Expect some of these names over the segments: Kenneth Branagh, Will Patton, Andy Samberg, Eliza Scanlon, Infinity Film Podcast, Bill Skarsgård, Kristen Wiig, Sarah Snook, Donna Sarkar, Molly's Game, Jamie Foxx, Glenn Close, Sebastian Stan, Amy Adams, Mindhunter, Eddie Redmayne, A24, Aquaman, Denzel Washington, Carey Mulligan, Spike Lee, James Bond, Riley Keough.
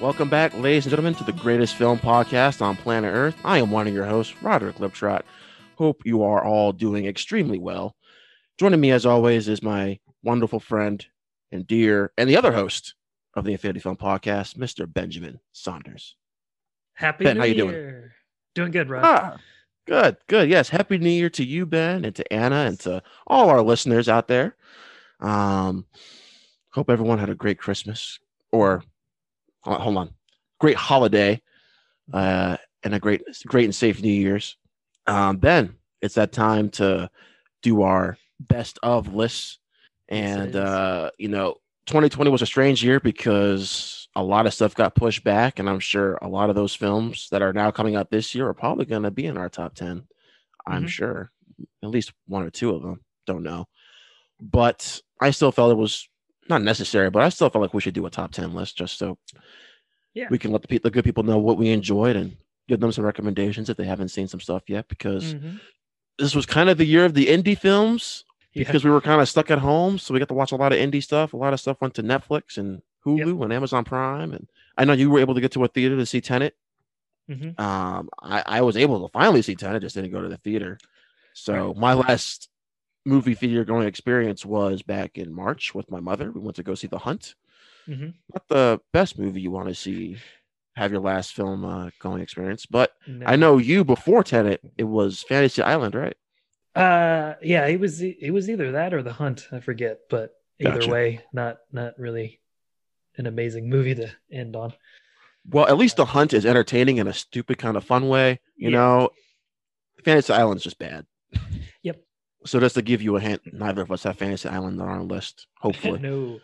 Welcome back, ladies and gentlemen, to the greatest film podcast on planet Earth. I am one of your hosts, Roderick Lipschrott. Hope you are all doing extremely well. Joining me, as always, is my wonderful friend and dear and the other host of the Infinity Film Podcast, Mr. Benjamin Saunders. Happy Ben, New how you Year. Doing good, Rod. Good. Yes, Happy New Year to you, Ben, and to Anna, and to all our listeners out there. Hope everyone had a great Christmas, or great holiday, and a great and safe New Year's. Ben, it's that time to do our best of lists, and 2020 was a strange year because a lot of stuff got pushed back, and I'm sure a lot of those films that are now coming out this year are probably going to be in our top 10. I'm sure at least one or two of them. Don't know, but I still felt it was not necessary, but I still felt like we should do a top 10 list just so we can let the good people know what we enjoyed and give them some recommendations if they haven't seen some stuff yet, because this was kind of the year of the indie films. Because we were kind of stuck at home, so we got to watch a lot of indie stuff. A lot of stuff went to Netflix and Hulu and Amazon Prime. And I know you were able to get to a theater to see Tenet. I was able to finally see Tenet, just didn't go to the theater. So my last movie theater going experience was back in March with my mother. We went to go see The Hunt. Not the best movie you want to see, have your last film going experience. But I know you, before Tenet, it was Fantasy Island, right? It was either that or The Hunt, I forget, but either way, not really an amazing movie to end on. Well, at least The Hunt is entertaining in a stupid kind of fun way, you know. Fantasy Island's just bad. Yep. So just to give you a hint, neither of us have Fantasy Island on our list, hopefully. No.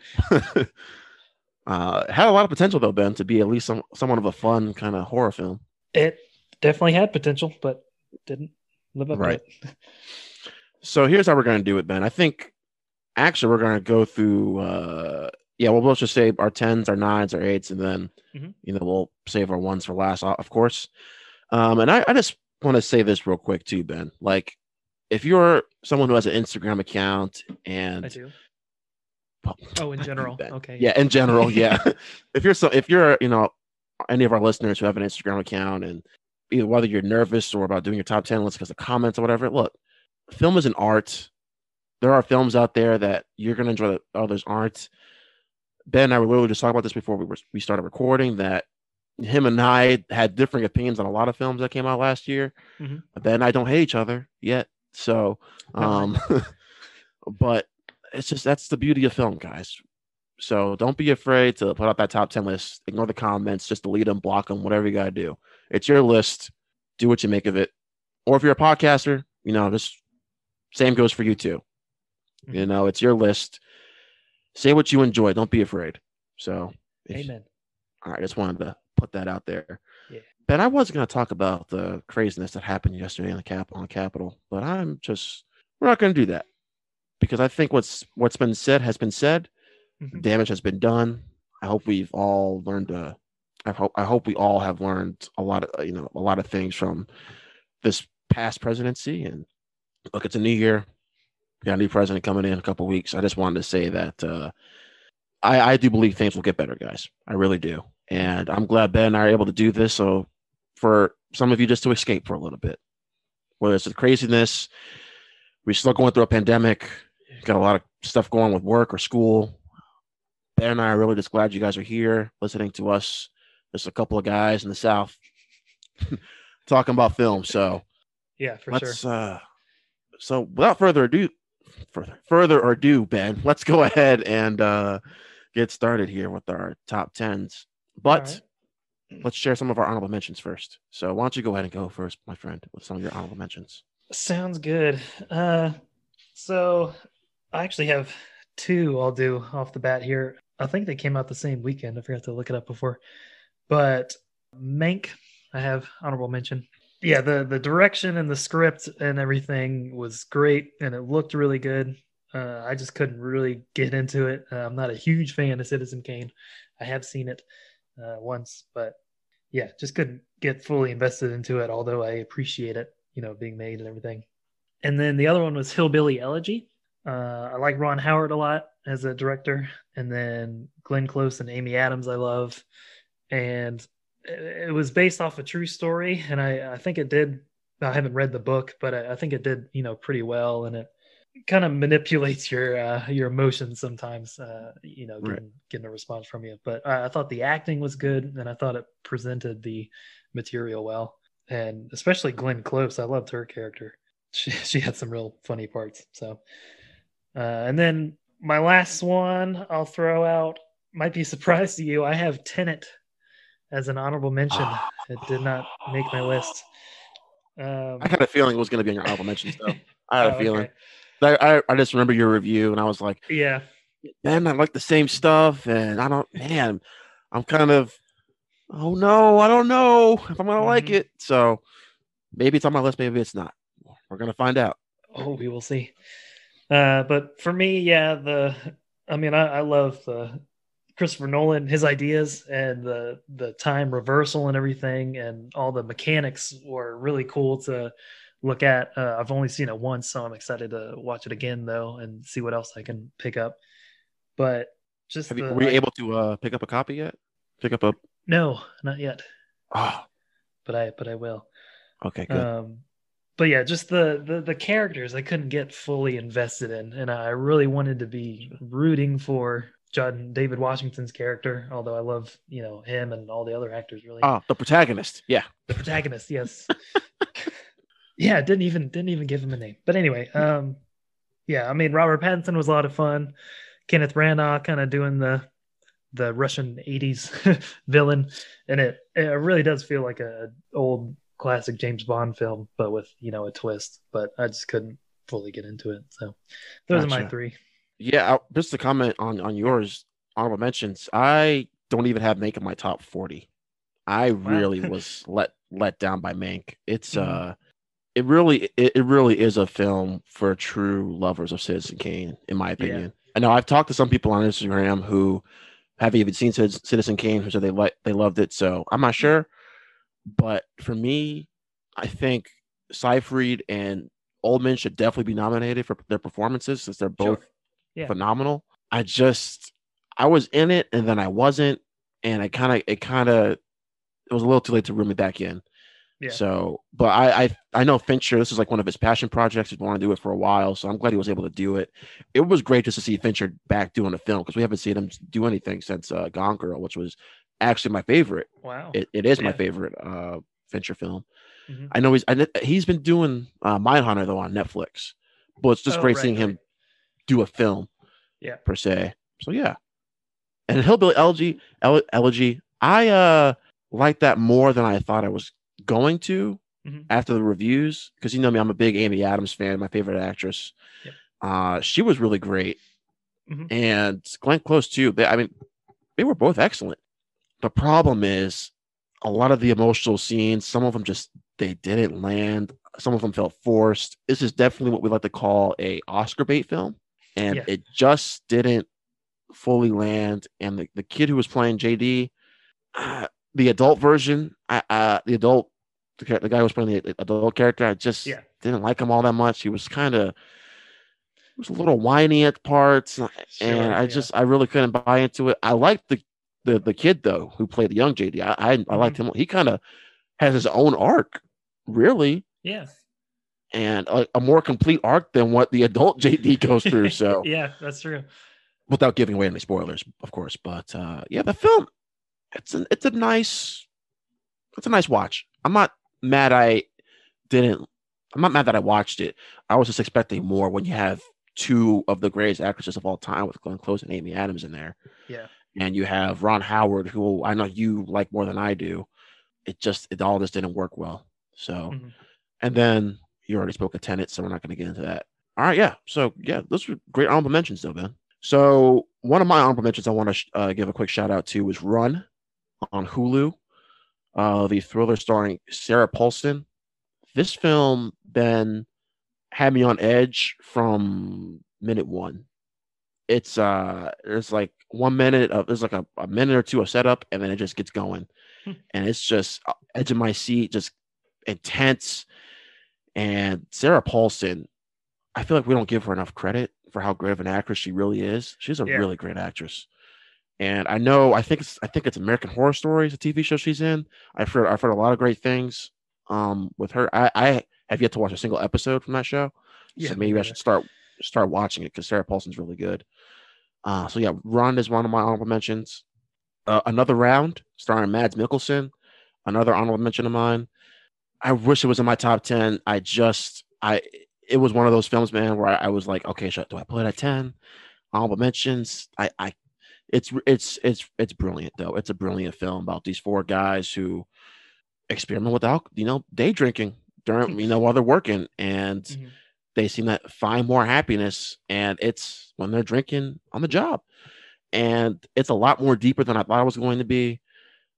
Had a lot of potential though, Ben, to be at least somewhat of a fun kind of horror film. It definitely had potential, but didn't live up to it. So here's how we're going to do it, Ben. I think actually we're going to go through we'll both just say our 10s, our 9s, our 8s, and then we'll save our 1s for last, of course. And I just want to say this real quick too, Ben. Like, if you're someone who has an Instagram account, and I do. Oh, in general. Ben. Okay. Yeah, in general, yeah. if you're any of our listeners who have an Instagram account, and either whether you're nervous or about doing your top 10 list because of comments or whatever, look, film is an art. There are films out there that you're going to enjoy that others aren't. Ben and I were literally just talking about this before we started recording, that him and I had different opinions on a lot of films that came out last year. Ben and I don't hate each other yet. So, but it's just, that's the beauty of film, guys. So don't be afraid to put out that top 10 list. Ignore the comments. Just delete them, block them, whatever you got to do. It's your list. Do what you make of it. Or if you're a podcaster, just same goes for you too. It's your list. Say what you enjoy. Don't be afraid. So, amen. All right. I just wanted to put that out there. Yeah. Ben, I was going to talk about the craziness that happened yesterday on the Capitol, but we're not going to do that, because I think what's been said has been said. Damage has been done. I hope we've all learned I hope we all have learned a lot of things from this past presidency. And look, it's a new year. We got a new president coming in a couple of weeks. I just wanted to say that I do believe things will get better, guys. I really do. And I'm glad Ben and I are able to do this. So for some of you, just to escape for a little bit, whether it's the craziness, we're still going through a pandemic, got a lot of stuff going with work or school. Ben and I are really just glad you guys are here listening to us. There's a couple of guys in the South talking about film. So yeah, for sure. So without further ado, Ben, let's go ahead and get started here with our top 10s. But let's share some of our honorable mentions first. So why don't you go ahead and go first, my friend, with some of your honorable mentions? Sounds good. So I actually have two I'll do off the bat here. I think they came out the same weekend. I forgot to look it up before. But Mank, I have honorable mention. Yeah, the direction and the script and everything was great, and it looked really good. I just couldn't really get into it. I'm not a huge fan of Citizen Kane. I have seen it once, but yeah, just couldn't get fully invested into it, although I appreciate it, being made and everything. And then the other one was Hillbilly Elegy. I like Ron Howard a lot as a director, and then Glenn Close and Amy Adams I love, and it was based off a true story. And I think it did. I haven't read the book, but I think it did, you know, pretty well. And it kind of manipulates your emotions sometimes, you know, getting a response from you. But I thought the acting was good, and I thought it presented the material well. And especially Glenn Close, I loved her character. She had some real funny parts. So, and then my last one I'll throw out might be a surprise to you. I have Tenet as an honorable mention. It did not make my list. I had a feeling it was going to be on your honorable mention. So I had a feeling. Okay. I just remember your review, and I was like, "Yeah, man, I like the same stuff." And I don't, man, I'm kind of, oh no, I don't know if I'm going to like it. So maybe it's on my list, maybe it's not. We're going to find out. Oh, we will see. But for me, yeah, I love Christopher Nolan, his ideas, and the time reversal and everything, and all the mechanics were really cool to look at. I've only seen it once, so I'm excited to watch it again though and see what else I can pick up. But just were you able to pick up a copy yet? No, not yet. Oh, but I will. Okay, good. But yeah, just the characters I couldn't get fully invested in, and I really wanted to be rooting for John David Washington's character, although I love, you know, him and all the other actors really. Oh, the protagonist. Yeah. The protagonist, yes. Yeah, didn't even give him a name. But anyway, yeah, I mean, Robert Pattinson was a lot of fun. Kenneth Branagh kind of doing the Russian 80s villain, and it really does feel like a old classic James Bond film, but with, you know, a twist. But I just couldn't fully get into it. So those are my three. Yeah, just to comment on yours, honorable mentions, I don't even have Mank in my top 40. I really was let down by Mank. It's it really is a film for true lovers of Citizen Kane, in my opinion. Yeah. I know I've talked to some people on Instagram who haven't even seen Citizen Kane, who said they loved it. So I'm not sure, but for me, I think Seyfried and Oldman should definitely be nominated for their performances, since they're both. Sure. Yeah. Phenomenal. I was in it and then I wasn't, and it was a little too late to reel me back in. Yeah. So, but I know Fincher, this is like one of his passion projects. He'd want to do it for a while, so I'm glad he was able to do it. It was great just to see Fincher back doing a film, because we haven't seen him do anything since Gone Girl, which was actually my favorite. Wow, it is my favorite Fincher film. Mm-hmm. I know he's been doing Mindhunter though on Netflix, but it's just seeing him do a film, per se. So yeah, and Hillbilly Elegy, I like that more than I thought I was going to after the reviews, because you know me, I'm a big Amy Adams fan, my favorite actress. Yep. She was really great, and Glenn Close too. They were both excellent. The problem is a lot of the emotional scenes, some of them just they didn't land. Some of them felt forced. This is definitely what we like to call a Oscar bait film. And it just didn't fully land. And the kid who was playing JD, the adult version, the guy who was playing the adult character, I just didn't like him all that much. He was a little whiny at parts, I really couldn't buy into it. I liked the kid though, who played the young JD. I liked him. He kind of has his own arc, really. Yeah. And a more complete arc than what the adult JD goes through. So yeah, that's true. Without giving away any spoilers, of course. But the film, it's a nice watch. I'm not mad that I watched it. I was just expecting more when you have two of the greatest actresses of all time with Glenn Close and Amy Adams in there. Yeah. And you have Ron Howard, who I know you like more than I do. It all just didn't work well. So and then you already spoke of Tenet, so we're not going to get into that. All right, yeah. So, yeah, those were great honorable mentions, though, man. So, one of my honorable mentions I want to give a quick shout-out to is Run on Hulu, the thriller starring Sarah Paulson. This film, Ben, had me on edge from minute one. It's there's like 1 minute of there's like a minute or two of setup, and then it just gets going. And it's just edge of my seat, just intense. And Sarah Paulson, I feel like we don't give her enough credit for how great of an actress she really is. She's a really great actress. And I know, I think it's American Horror Story, a TV show she's in. I've heard a lot of great things with her. I have yet to watch a single episode from that show. Yeah, so maybe I should start watching it because Sarah Paulson's really good. So yeah, Rhonda's one of my honorable mentions. Another Round, starring Mads Mikkelsen, another honorable mention of mine. I wish it was in my top 10. It was one of those films, man, where I was like, okay, do I put it at 10? Honorable mentions. It's brilliant though. It's a brilliant film about these four guys who experiment with alcohol, day drinking during, while they're working, and mm-hmm. they seem to find more happiness. And it's when they're drinking on the job, and it's a lot more deeper than I thought it was going to be.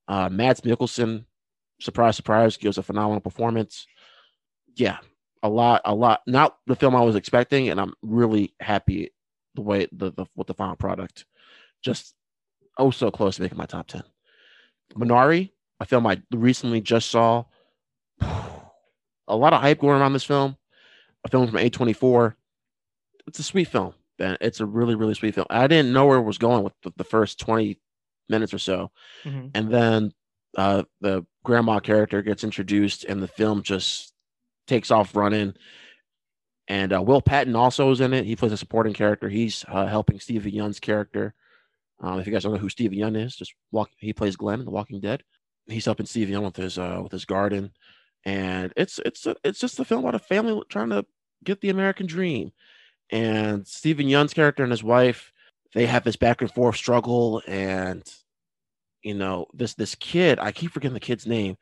Mads Mikkelsen, surprise, surprise, gives a phenomenal performance. Yeah, a lot. Not the film I was expecting, and I'm really happy the way with the final product. Just so close to making my top 10. Minari, a film I recently just saw. A lot of hype going around this film. A film from A24. It's a sweet film, man. It's a really, really sweet film. I didn't know where it was going with the first 20 minutes or so. Mm-hmm. And then the grandma character gets introduced, and the film just takes off running. And Will Patton also is in it. He plays a supporting character. He's helping Stevie Yeun's character. If you guys don't know who Stevie Yeun is, he plays Glenn in The Walking Dead. He's helping Stevie Yeun with his garden, and it's just a film about a family trying to get the American dream. And Stevie Yeun's character and his wife, they have this back and forth struggle, and this kid, I keep forgetting the kid's name,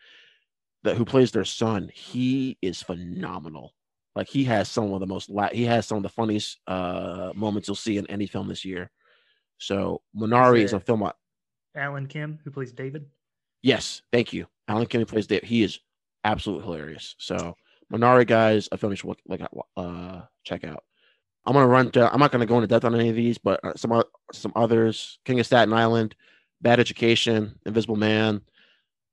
who plays their son. He is phenomenal. Like he has some of the funniest moments you'll see in any film this year. So Minari is a film. Alan Kim, who plays David. Yes, thank you. Alan Kim, who plays David. He is absolutely hilarious. So Minari, guys, a film you should check out. I'm gonna run down. I'm not gonna go into depth on any of these, but some others: King of Staten Island, Bad Education, Invisible Man,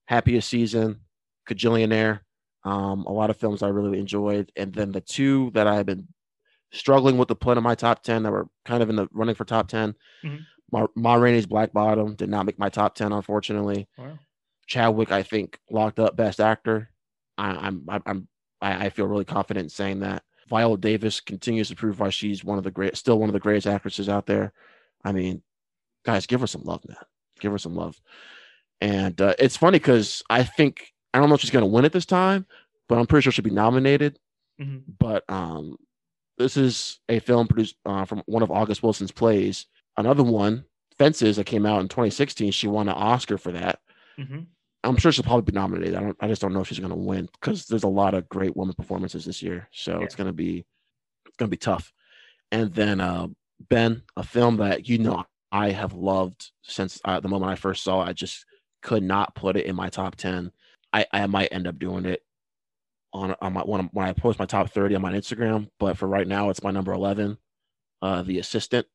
Happiest Season, Cajillionaire. A lot of films I really enjoyed, and then the two that I've been struggling with the point of my top 10 that were kind of in the running for top 10. Mm-hmm. Ma Rainey's Black Bottom did not make my top 10, unfortunately. Wow. Chadwick, I think, locked up Best Actor. I feel really confident in saying that. Viola Davis continues to prove why she's one of the greatest actresses out there. I mean, guys, give her some love, man. Give her some love. And it's funny because I don't know if she's going to win it this time, but I'm pretty sure she'll be nominated. Mm-hmm. But this is a film produced from one of August Wilson's plays. Another one, Fences, that came out in 2016. She won an Oscar for that. Mm-hmm. I'm sure she'll probably be nominated. I just don't know if she's going to win because there's a lot of great women performances this year. So it's going to be tough. And then Ben, a film that I have loved since the moment I first saw it. I just could not put it in my top 10. I might end up doing it when I post my top 30 on my Instagram, but for right now, it's my number 11, The Assistant.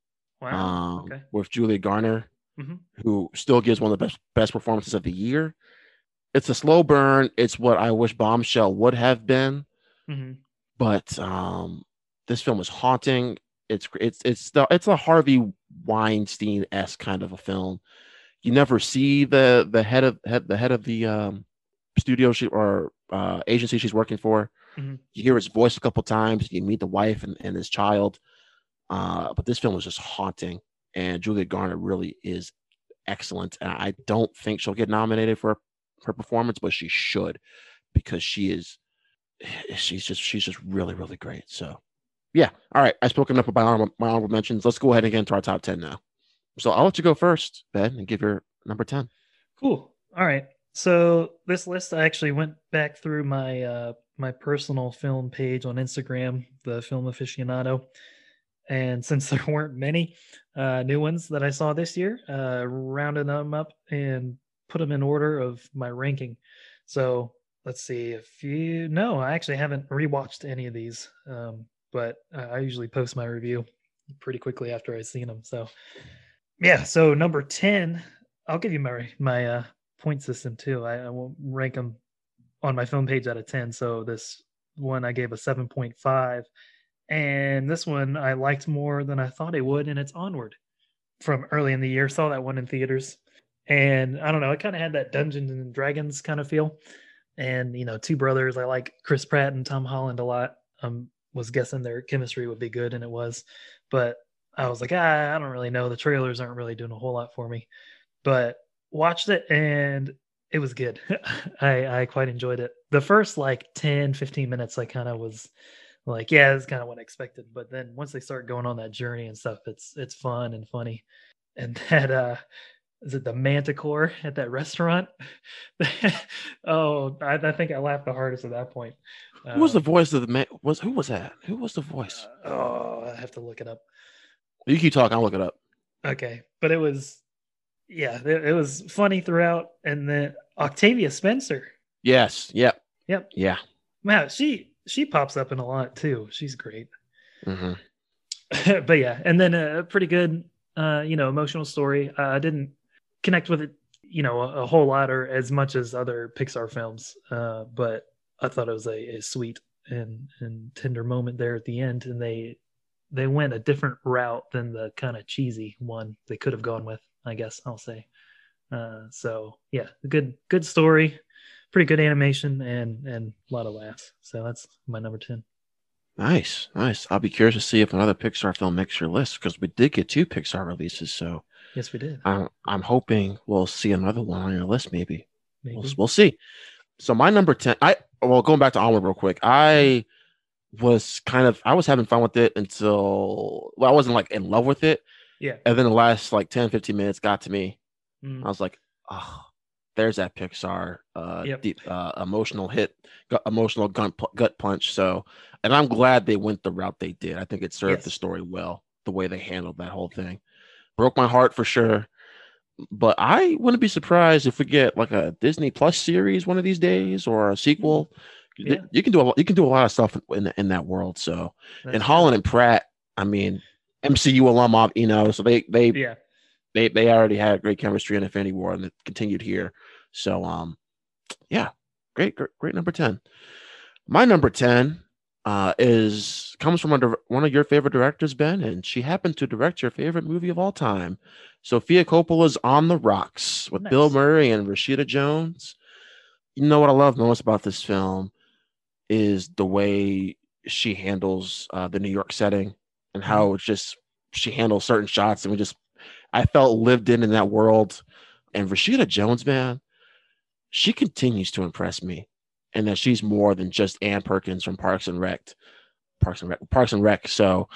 Wow. Okay. With Julia Garner, mm-hmm. who still gives one of the best performances of the year. It's a slow burn. It's what I wish Bombshell would have been, mm-hmm. but this film is haunting. It's a Harvey Weinstein-esque kind of a film. You never see the head of the studio agency she's working for. Mm-hmm. You hear his voice a couple times. You meet the wife and his child, but this film was just haunting, and Julia Garner really is excellent, and I don't think she'll get nominated for her performance, but she should, because she's just really, really great. So yeah, all right, I've spoken up about my honorable mentions. Let's go ahead and get into our top 10 now. So I'll let you go first, Ben, and give your number 10. Cool. All right. So this list, I actually went back through my my personal film page on Instagram, the Film Aficionado, and since there weren't many new ones that I saw this year, rounded them up and put them in order of my ranking. So let's see I actually haven't rewatched any of these, but I usually post my review pretty quickly after I've seen them. So yeah, so number 10, I'll give you my point system too. I won't rank them on my film page out of 10. So this one I gave a 7.5, and this one I liked more than I thought it would, and it's Onward. from early in the year. Saw that one in theaters. And I don't know, it kind of had that Dungeons and Dragons kind of feel. And, you know, two brothers, I like Chris Pratt and Tom Holland a lot. Was guessing their chemistry would be good, and it was. But I was like, I don't really know. The trailers aren't really doing a whole lot for me. But watched it, and it was good. I quite enjoyed it. The first, like, 10, 15 minutes, I kind of was like, yeah, this is kind of what I expected. But then once they start going on that journey and stuff, it's fun and funny. And that... is it the Manticore at that restaurant? Oh, I think I laughed the hardest at that point. Who was the voice of the man? Who was that? Who was the voice? I have to look it up. You keep talking. I'll look it up. Okay. But it was, yeah, it was funny throughout. And then Octavia Spencer. Yes. Yep. Yeah. Wow. She pops up in a lot too. She's great. Mm-hmm. But yeah. And then a pretty good, emotional story. I didn't connect with it, a whole lot or as much as other Pixar films. But I thought it was a sweet and tender moment there at the end. And they went a different route than the kind of cheesy one they could have gone with, I guess I'll say. So yeah, good story, pretty good animation and a lot of laughs. So that's my number 10. Nice. I'll be curious to see if another Pixar film makes your list, because we did get 2 Pixar releases. So yes, we did. I'm hoping we'll see another one on your list. Maybe. We'll see. So my number 10, going back to Onward real quick. I was having fun with it until, I wasn't like in love with it. Yeah. And then the last like 10, 15 minutes got to me. I was like, there's that Pixar deep emotional hit, emotional gut punch. So, and I'm glad they went the route they did. I think it served the story well, the way they handled that whole thing. Broke my heart for sure. But I wouldn't be surprised if we get like a Disney Plus series one of these days or a sequel. Yeah. You can do a lot of stuff in that world. So, and Holland and Pratt, I mean, MCU alum, so they already had great chemistry in Infinity War, and it continued here. So, great number 10. My number 10 comes from one of your favorite directors, Ben, and she happened to direct your favorite movie of all time, Sofia Coppola's On the Rocks with Bill Murray and Rashida Jones. You know what I love most about this film is the way she handles the New York setting and how it's just she handles certain shots, and I felt lived in that world. And Rashida Jones, man, she continues to impress me, and that she's more than just Ann Perkins from Parks and Rec. So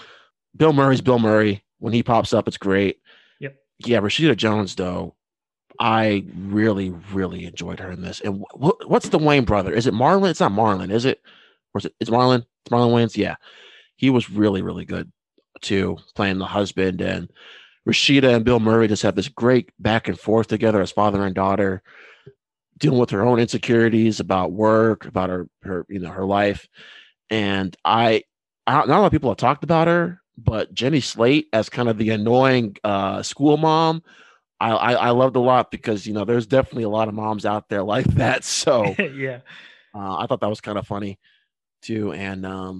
Bill Murray, when he pops up, it's great. Yep. Yeah. Rashida Jones, though, I really, really enjoyed her in this. And what's the Wayne brother? Is it Marlon? It's not Marlon, is it? Or it's Marlon? It's Marlon Wayans. Yeah. He was really, really good too, playing the husband. And Rashida and Bill Murray just have this great back and forth together as father and daughter, dealing with her own insecurities about work, about her life. And not a lot of people have talked about her, but Jenny Slate as kind of the annoying school mom, I loved a lot, because, there's definitely a lot of moms out there like that. So yeah, I thought that was kind of funny too. And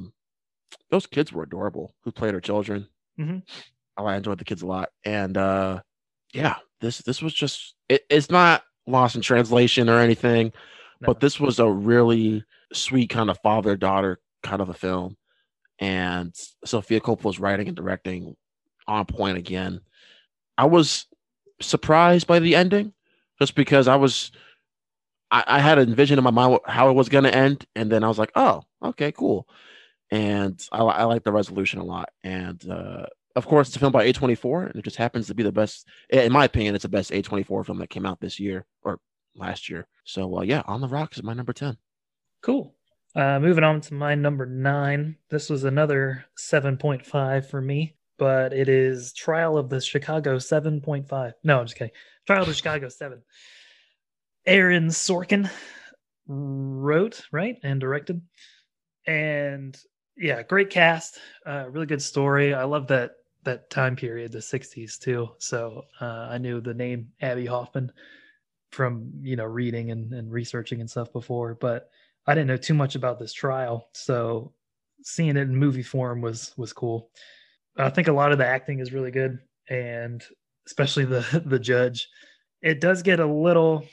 those kids were adorable who played her children. Mm-hmm. I enjoyed the kids a lot. And this was just, it's not lost in translation or anything, but this was a really sweet kind of father-daughter kind of a film. And Sofia Coppola's writing and directing on point again. I was surprised by the ending, just because I had a vision in my mind how it was going to end. And then I was like, oh, okay, cool. And I like the resolution a lot. And, of course, it's a film by A24, and it just happens to be the best, in my opinion, it's the best A24 film that came out this year or last year. So, On the Rocks is my number 10. Cool. Moving on to my number 9. This was another 7.5 for me, but it is Trial of the Chicago 7.5. No, I'm just kidding. Trial of the Chicago 7. Aaron Sorkin wrote, right, and directed. And yeah, great cast. Really good story. I love that time period, the 60s too. So I knew the name Abby Hoffman from reading and researching and stuff before, but I didn't know too much about this trial, so seeing it in movie form was cool. I think a lot of the acting is really good, and especially the judge. It does get a little,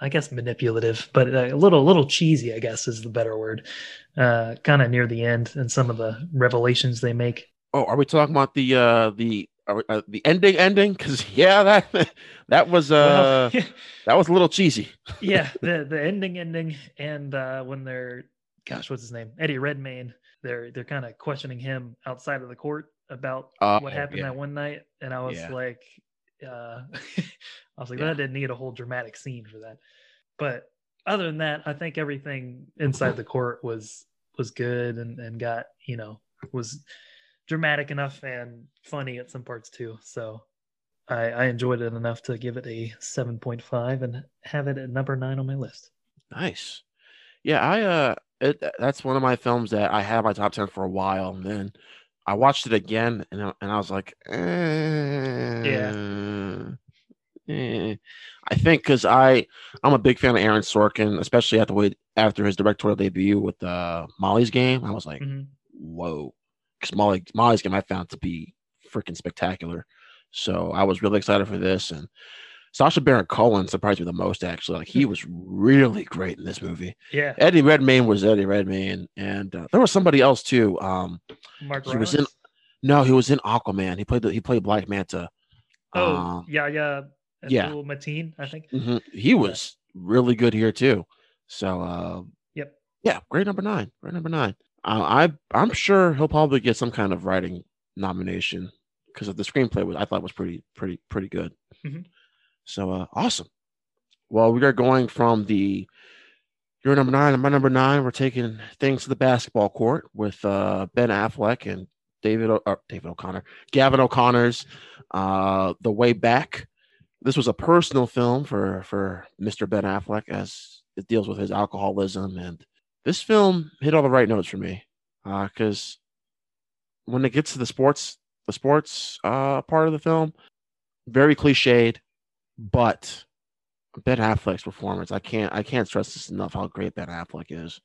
I guess, manipulative, but a little cheesy, I guess, is the better word. Kind of near the end, and some of the revelations they make. Oh, are we talking about the ending? Because yeah, that was that was a little cheesy. Yeah, the ending, and when they're, gosh, what's his name, Eddie Redmayne. They're kind of questioning him outside of the court about what happened that one night, and I was like, that didn't need a whole dramatic scene for that. But other than that, I think everything inside the court was good and got, was dramatic enough and funny at some parts too. So I enjoyed it enough to give it a 7.5 and have it at number 9 on my list. Nice. Yeah, that's one of my films that I had my top 10 for a while, and then I watched it again and I was like, I think because I'm a big fan of Aaron Sorkin, especially after his directorial debut with Molly's Game. I was like, whoa, because Molly's Game I found to be freaking spectacular. So I was really excited for this, and Sacha Baron Cohen surprised me the most, actually. Like, he was really great in this movie. Yeah, Eddie Redmayne was Eddie Redmayne, and there was somebody else too. Mark Rylance? He was in Aquaman. He played Black Manta. Abdul Mateen, I think. Mm-hmm. He was really good here too. So great number 9. Great number 9. I'm sure he'll probably get some kind of writing nomination because of the screenplay, which I thought was pretty good. Mm-hmm. So awesome. Well, we are going from your number 9 and my number 9. We're taking things to the basketball court with Ben Affleck and Gavin O'Connor's The Way Back. This was a personal film for Mr. Ben Affleck, as it deals with his alcoholism. And this film hit all the right notes for me, because when it gets to the sports part of the film, very cliched, but Ben Affleck's performance, I can't stress this enough how great Ben Affleck is.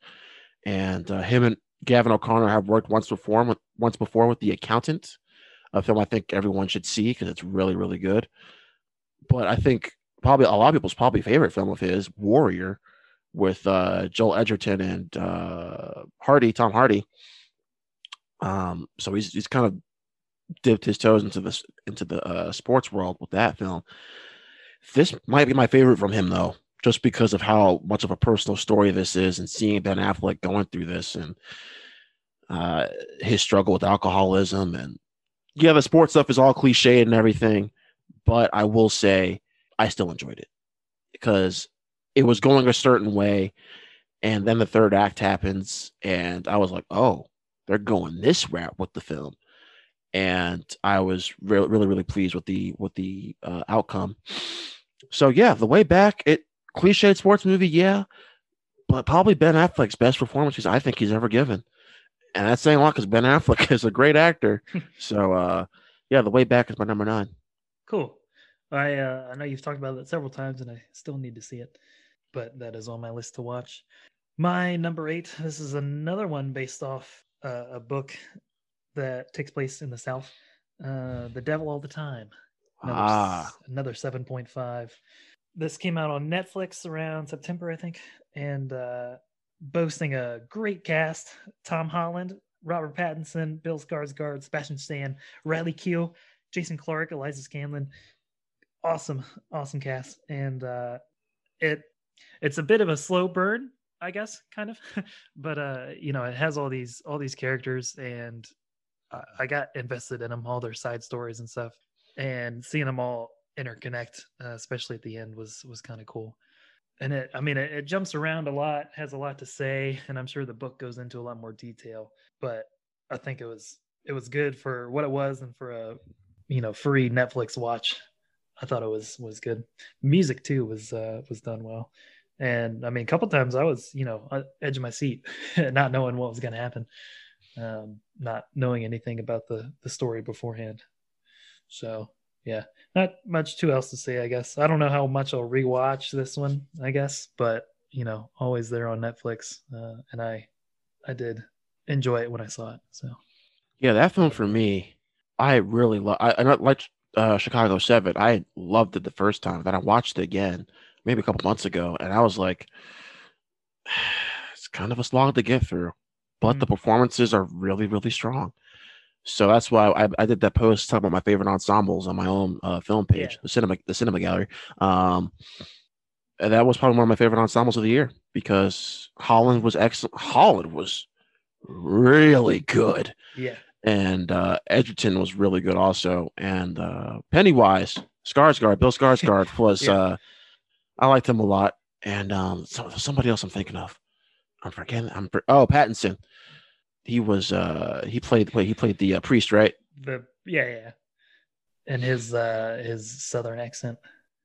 And him and Gavin O'Connor have worked once before with The Accountant, a film I think everyone should see because it's really, really good. But I think probably a lot of people's favorite film of his, Warrior, with Joel Edgerton and Tom Hardy. So he's kind of dipped his toes into the sports world with that film. This might be my favorite from him, though, just because of how much of a personal story this is, and seeing Ben Affleck going through this and his struggle with alcoholism. And yeah, the sports stuff is all cliched and everything, but I will say I still enjoyed it because it was going a certain way. And then the third act happens, and I was like, oh, they're going this route with the film. And I was really, really, really pleased with the outcome. So yeah, The Way Back, it cliched sports movie. Yeah, but probably Ben Affleck's best performances I think he's ever given. And that's saying a lot because Ben Affleck is a great actor. So The Way Back is my number 9. Cool. I know you've talked about it several times, and I still need to see it, but that is on my list to watch. My number 8. This is another one based off a book that takes place in the South. The Devil All the Time. Another 7.5. This came out on Netflix around September, I think, and boasting a great cast: Tom Holland, Robert Pattinson, Bill Skarsgård, Sebastian Stan, Riley Keough, Jason Clarke, Eliza Scanlon. Awesome cast. And it's a bit of a slow burn, I guess, kind of. But it has all these characters, and I got invested in them, all their side stories and stuff, and seeing them all interconnect, especially at the end, was kind of cool. And it jumps around a lot, has a lot to say, and I'm sure the book goes into a lot more detail, but I think it was good for what it was, and for a free Netflix watch, I thought it was good. Music too was done well, and I mean, a couple times I was edge of my seat, not knowing what was going to happen, not knowing anything about the story beforehand. So yeah, not much too else to say, I guess. I don't know how much I'll rewatch this one, I guess, but always there on Netflix, and I did enjoy it when I saw it. So yeah, that film for me, I really love. I like Chicago 7. I loved it the first time. Then I watched it again maybe a couple months ago, and I was like, it's kind of a slog to get through, but the performances are really, really strong. So that's why I did that post talking about my favorite ensembles on my own film page, the Cinema Gallery. And that was probably one of my favorite ensembles of the year because Holland was excellent. Holland was really good. Yeah. And Edgerton was really good also. And Pennywise, Skarsgård, Bill Skarsgård was, I liked him a lot. And somebody else I'm thinking of. I'm forgetting. Pattinson. He was he played the priest, right? Yeah. And his southern accent.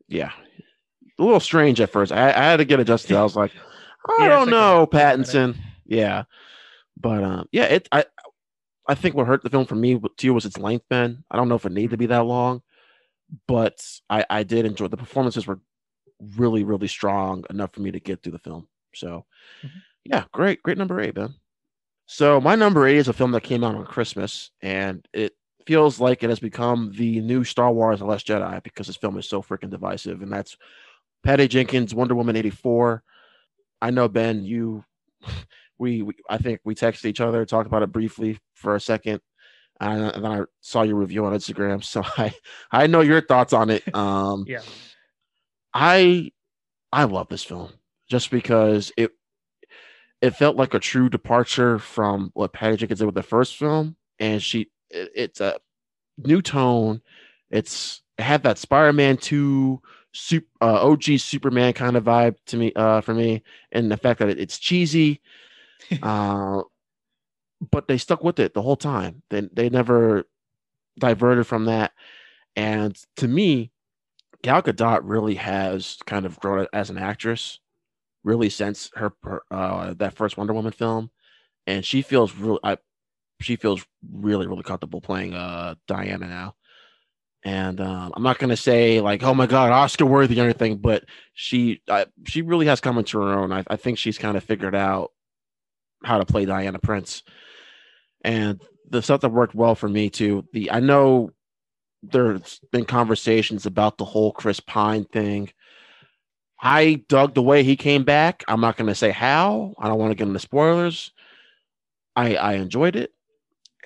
Yeah. A little strange at first. I had to get adjusted. I was like, I don't know, Pattinson. Yeah. But I think what hurt the film for me too was its length, Ben. I don't know if it needed to be that long, but I did enjoy it. The performances were really, really strong enough for me to get through the film. So yeah, great number 8, Ben. So my number 8 is a film that came out on Christmas, and it feels like it has become the new Star Wars: The Last Jedi because this film is so freaking divisive, and that's Patty Jenkins' Wonder Woman 1984. I know, Ben, I think we texted each other, talked about it briefly for a second, and then I saw your review on Instagram, so I know your thoughts on it. Yeah, I love this film just because it felt like a true departure from what Patty Jenkins did with the first film. And it's a new tone. It had that Spider-Man 2 OG Superman kind of vibe to me, for me. And the fact that it's cheesy, but they stuck with it the whole time. They never diverted from that. And to me, Gal Gadot really has kind of grown as an actress. Really since her that first Wonder Woman film, and she feels really, really comfortable playing Diana now. And I'm not gonna say like, oh my god, Oscar worthy or anything, but she really has come into her own. I think she's kind of figured out how to play Diana Prince, and the stuff that worked well for me too. I know there's been conversations about the whole Chris Pine thing. I dug the way he came back. I'm not going to say how. I don't want to get into spoilers. I enjoyed it.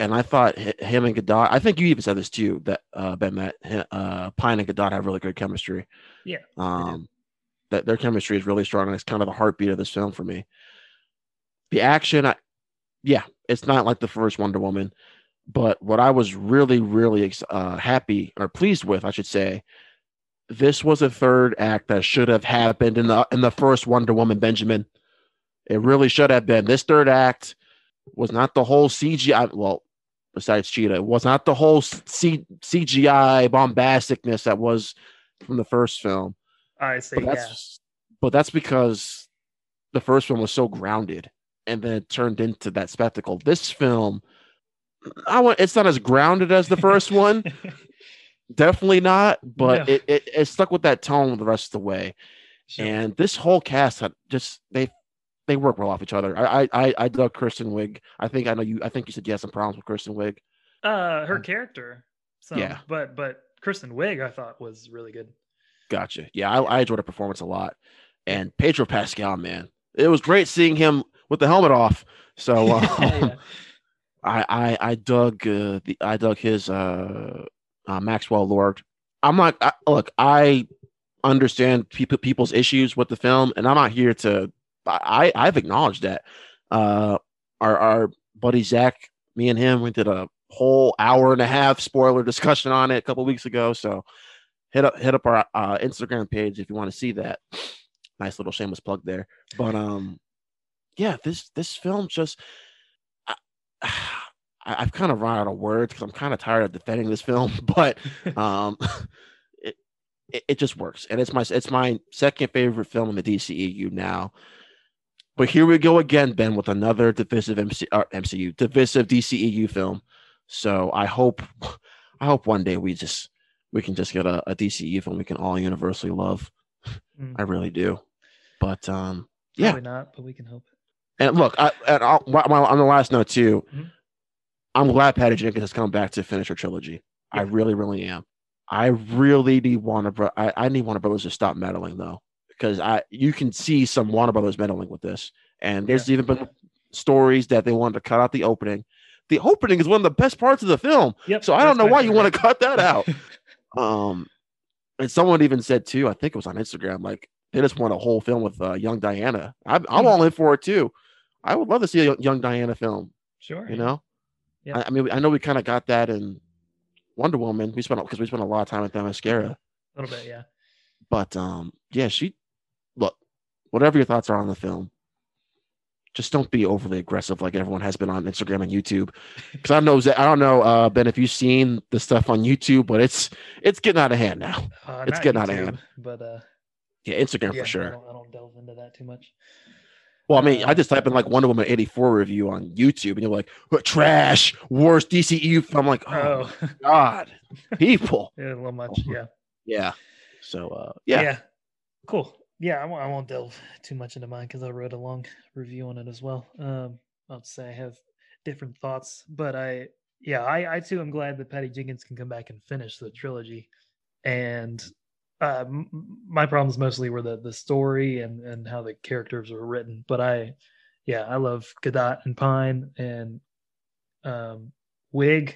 And I thought him and Gadot, I think you even said this too, that Ben, that Pine and Gadot have really good chemistry. Yeah. That their chemistry is really strong, and it's kind of the heartbeat of this film for me. The action, it's not like the first Wonder Woman, but what I was really, really happy or pleased with, I should say, this was a third act that should have happened in the first Wonder Woman, Benjamin. It really should have been. This third act was not the whole CGI. Well, besides Cheetah, it was not the whole CGI bombasticness that was from the first film. I see. But that's because the first one was so grounded, and then it turned into that spectacle. This film, it's not as grounded as the first one. Definitely not, but no. It stuck with that tone the rest of the way, sure. And this whole cast had just they work well off each other. I dug Kristen Wiig. I think you said you had some problems with Kristen Wiig. Her character. So, yeah, but Kristen Wiig I thought was really good. Gotcha. Yeah, I enjoyed her performance a lot, and Pedro Pascal, man, it was great seeing him with the helmet off. So yeah. I dug his. Maxwell Lord. I'm not look. I understand people's issues with the film, and I'm not here to. I've acknowledged that. Our buddy Zach, me and him, we did a whole hour and a half spoiler discussion on it a couple weeks ago. So hit up our Instagram page if you want to see that. Nice little shameless plug there. But yeah, this film just. I've kind of run out of words because I'm kind of tired of defending this film, but it just works, and it's my second favorite film in the DCEU now. But here we go again, Ben, with another divisive divisive DCEU film. So I hope one day we can just get a DCEU film we can all universally love. I really do, but yeah, probably not, but we can hope. And look, on the last note too. I'm glad Patty Jenkins has come back to finish her trilogy. Yeah. I really, really am. I really need I need Warner Brothers to stop meddling, though, because you can see some Warner Brothers meddling with this. And there's even been stories that they wanted to cut out the opening. The opening is one of the best parts of the film. Yep, so I don't know why you want to cut that out. And someone even said, too, I think it was on Instagram, like, they just want a whole film with young Diana. I'm all in for it, too. I would love to see a young Diana film. Sure. You know? Yeah. I mean, I know we kind of got that in Wonder Woman. We spent a lot of time with Themyscira. A little bit, yeah. But, yeah, look, whatever your thoughts are on the film, just don't be overly aggressive like everyone has been on Instagram and YouTube. Because I don't know, Ben, if you've seen the stuff on YouTube, but it's getting out of hand now. It's getting out of hand. But yeah, Instagram for sure. I don't delve into that too much. Well, I mean, I just type in like Wonder Woman 84 review on YouTube, and you're like, trash, worst DCEU. I'm like, oh. God, people. Yeah, a little much. Yeah. Yeah. So yeah. Yeah. Cool. Yeah, I won't delve too much into mine because I wrote a long review on it as well. I'll say I have different thoughts, but I too am glad that Patty Jenkins can come back and finish the trilogy. And my problems mostly were the story and how the characters were written. But I love Godot and Pine, and Wiig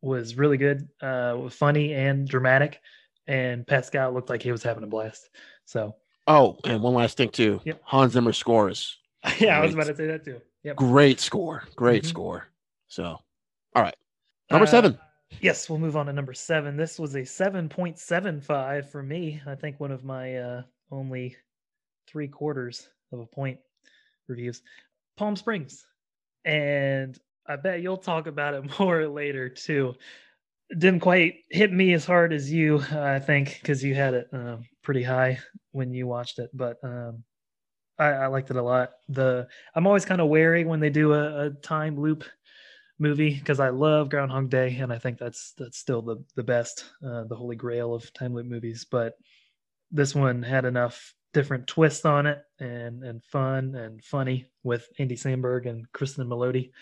was really good, funny and dramatic, and Pascal looked like he was having a blast. So. Oh, and one last thing, too. Yep. Hans Zimmer scores. Yeah, great. I was about to say that, too. Yep. Great score. Great score. So, all right. Number 7. Yes, we'll move on to number 7. This was a 7.75 for me. I think one of my only 3/4 of a point reviews. Palm Springs. And I bet you'll talk about it more later, too. Didn't quite hit me as hard as you, I think, because you had it pretty high when you watched it, but I liked it a lot. I'm always kind of wary when they do a time loop movie, because I love Groundhog Day, and I think that's still the best, the holy grail of time loop movies. But this one had enough different twists on it, and fun and funny with Andy Samberg and Kristen Melody.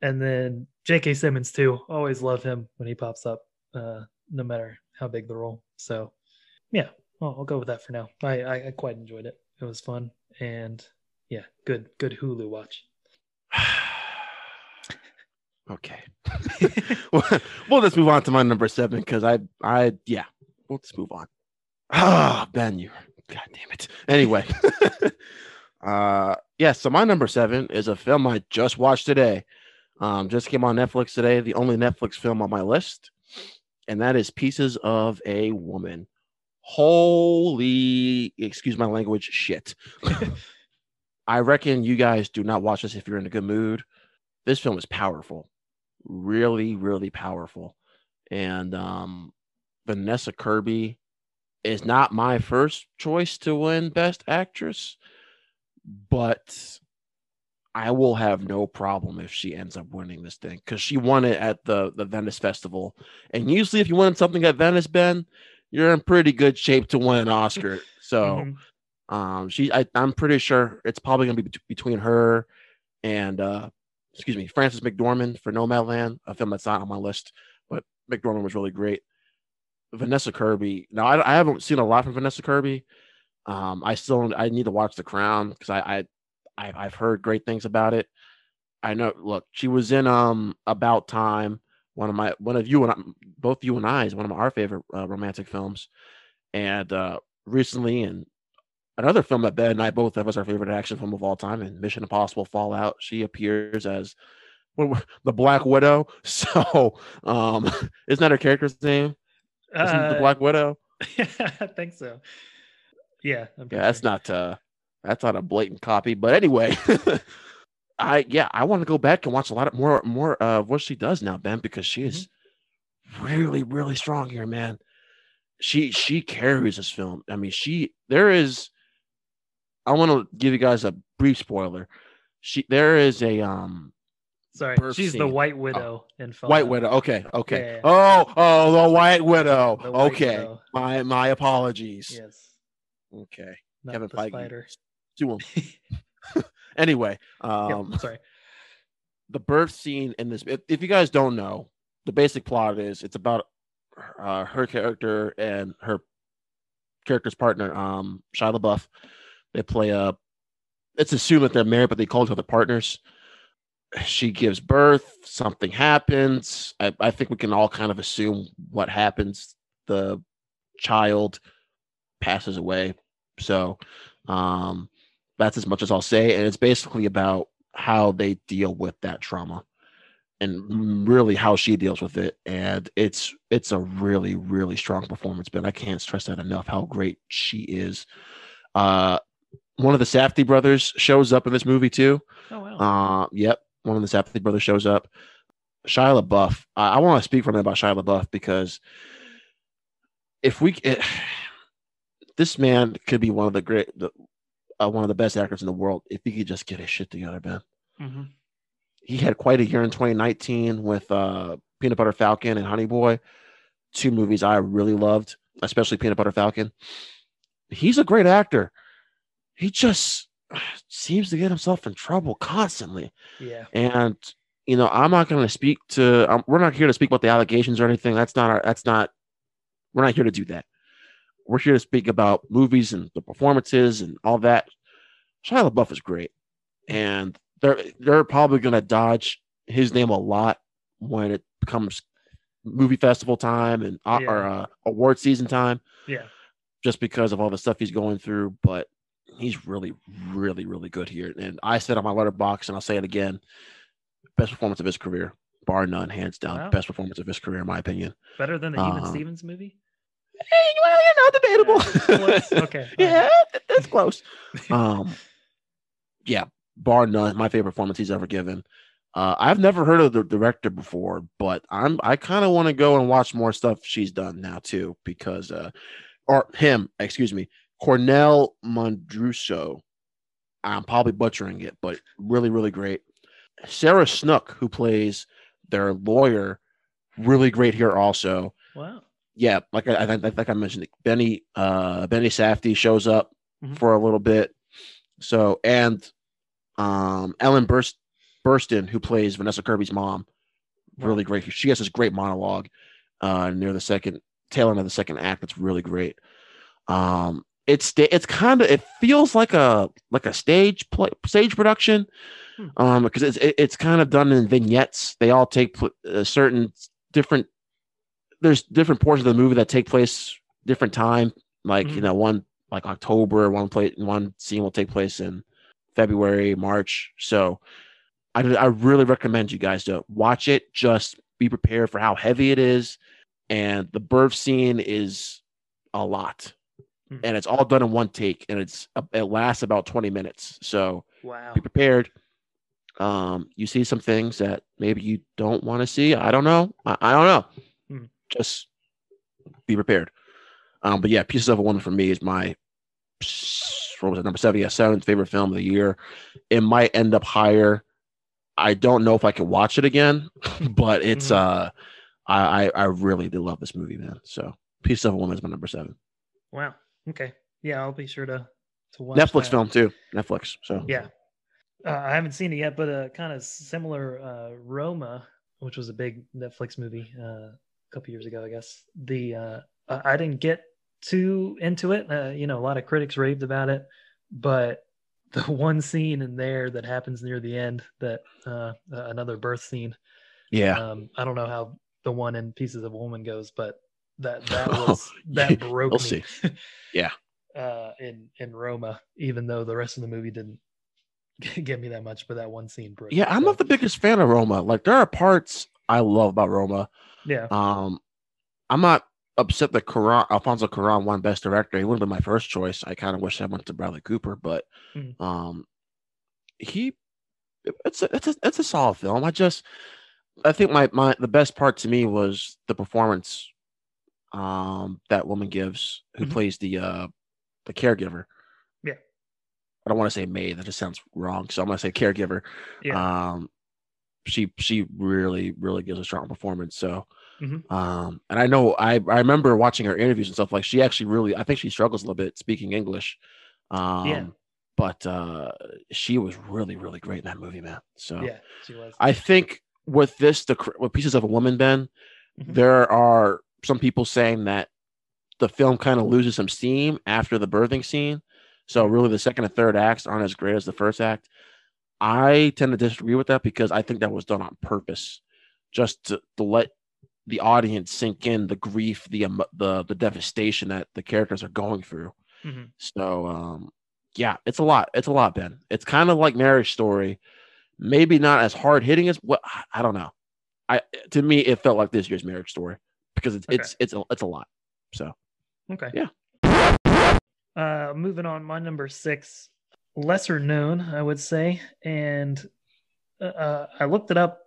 And then J.K. Simmons, too. Always love him when he pops up, no matter how big the role. So, yeah, I'll go with that for now. I quite enjoyed it. It was fun. And, yeah, good Hulu watch. Okay. We'll just move on to my number 7, because we'll just move on. Ah, Ben, God damn it. Anyway. So my number 7 is a film I just watched today. Just came on Netflix today, the only Netflix film on my list, and that is Pieces of a Woman. Holy, excuse my language, shit. I reckon you guys do not watch this if you're in a good mood. This film is powerful. Really, really powerful. And Vanessa Kirby is not my first choice to win Best Actress, but I will have no problem if she ends up winning this thing, because she won it at the Venice Festival. And usually if you win something at Venice, Ben, you're in pretty good shape to win an Oscar. So I'm pretty sure it's probably going to be between her and, Frances McDormand for Nomadland, a film that's not on my list, but McDormand was really great. Vanessa Kirby. Now, I haven't seen a lot from Vanessa Kirby. I need to watch The Crown, because I've heard great things about it. I know. Look, she was in About Time, both you and I, is our favorite romantic films, and recently in another film that Ben and I both have as our favorite action film of all time, in Mission Impossible Fallout, she appears as the Black Widow. So, isn't that her character's name? Isn't the Black Widow? Yeah, I think so. Yeah. That's sure. Not. That's not a blatant copy, but anyway, I want to go back and watch a lot of more of what she does now, Ben, because she is really, really strong here, man. She carries this film. I mean, I want to give you guys a brief spoiler. She's scene. The White Widow in Fallout. White Widow. Okay. Yeah, yeah. Oh, the White Widow. The White Widow. My apologies. Yes. Okay. Not Kevin Feige. Spider. Do them. Anyway, the birth scene in this, if you guys don't know, the basic plot is it's about her character and her character's partner, Shia LaBeouf, they play a, it's assumed that they're married, but they call each other partners. She gives birth, something happens. I think we can all kind of assume what happens. The child passes away. So that's as much as I'll say. And it's basically about how they deal with that trauma and really how she deals with it. And it's a really, really strong performance, Ben. I can't stress that enough, how great she is. One of the Safdie brothers shows up in this movie too. Oh, wow. Yep. One of the Safdie brothers shows up. Shia LaBeouf. I want to speak for a minute about Shia LaBeouf because this man could be one of the great, one of the best actors in the world if he could just get his shit together, Ben. Mm-hmm. He had quite a year in 2019 with Peanut Butter Falcon and Honey Boy, two movies I really loved, especially Peanut Butter Falcon. He's a great actor. He just seems to get himself in trouble constantly. Yeah. And, you know, I'm not going to speak to, we're not here to speak about the allegations or anything. We're not here to do that. We're here to speak about movies and the performances and all that. Shia LaBeouf is great. And they're probably going to dodge his name a lot when it becomes movie festival time and or award season time. Yeah, just because of all the stuff he's going through. But he's really, really, really good here. And I said on my Letterboxd, and I'll say it again, best performance of his career, bar none, hands down. Wow. Best performance of his career, in my opinion. Better than the Even Stevens movie? Hey, well, you're not debatable. Yeah, okay. Yeah, that's close. Yeah. Bar none, my favorite performance he's ever given. I've never heard of the director before, but I kind of want to go and watch more stuff she's done now too, because Cornel Mundruso. I'm probably butchering it, but really, really great. Sarah Snook, who plays their lawyer, really great here also. Wow. Yeah, like I mentioned, Benny Safdie shows up for a little bit. So Ellen Burstyn, who plays Vanessa Kirby's mom, really great. She has this great monologue near the tail end of the second act. It's really great. It feels like a stage production, because it's kind of done in vignettes. They all take there's different portions of the movie that take place different time. Like you know, one like October, one scene will take place in February, March. So I really recommend you guys to watch it. Just be prepared for how heavy it is. And the birth scene is a lot. And it's all done in one take. And it lasts about 20 minutes. So wow. Be prepared. You see some things that maybe you don't want to see. I don't know. I don't know. Just be prepared. But yeah, Pieces of a Woman for me is my... What was it? Number 7? Yeah, 7th favorite film of the year. It might end up higher. I don't know if I can watch it again, but it's I really do love this movie, man. So Pieces of a Woman is my number 7. Wow. Okay. Yeah, I'll be sure to watch Netflix that. Film too. Netflix. So yeah, I haven't seen it yet, but kind of similar. Roma, which was a big Netflix movie a couple years ago, I guess. I didn't get too into it, a lot of critics raved about it, but the one scene in there that happens near the end, that another birth scene, I don't know how the one in Pieces of a Woman goes, but that was that broke we'll me see. Yeah in Roma, even though the rest of the movie didn't give me that much, but that one scene broke me. I'm not the biggest fan of Roma. Like, there are parts I love about Roma. I'm not upset that Alfonso Cuarón won Best Director. He would have been my first choice. I kind of wish I went to Bradley Cooper, but it's a solid film. I think the best part to me was the performance that woman gives, who plays the caregiver. Yeah, I don't want to say maid. That just sounds wrong. So I'm gonna say caregiver. Yeah. She really, really gives a strong performance. So. And I know I remember watching her interviews and stuff. Like, she actually really, I think she struggles a little bit speaking English, but she was really, really great in that movie, man. So yeah, she was. I think with Pieces of a Woman, Ben, there are some people saying that the film kind of loses some steam after the birthing scene. So really the second and third acts aren't as great as the first act. I tend to disagree with that because I think that was done on purpose just to let the audience sink in the grief, the devastation that the characters are going through. Mm-hmm. So, yeah, it's a lot. It's a lot, Ben. It's kind of like Marriage Story. Maybe not as hard-hitting as what, well, I don't know. To me, it felt like this year's Marriage Story because it's a lot. So, okay. Yeah. Moving on, my number 6, lesser known, I would say. And I looked it up.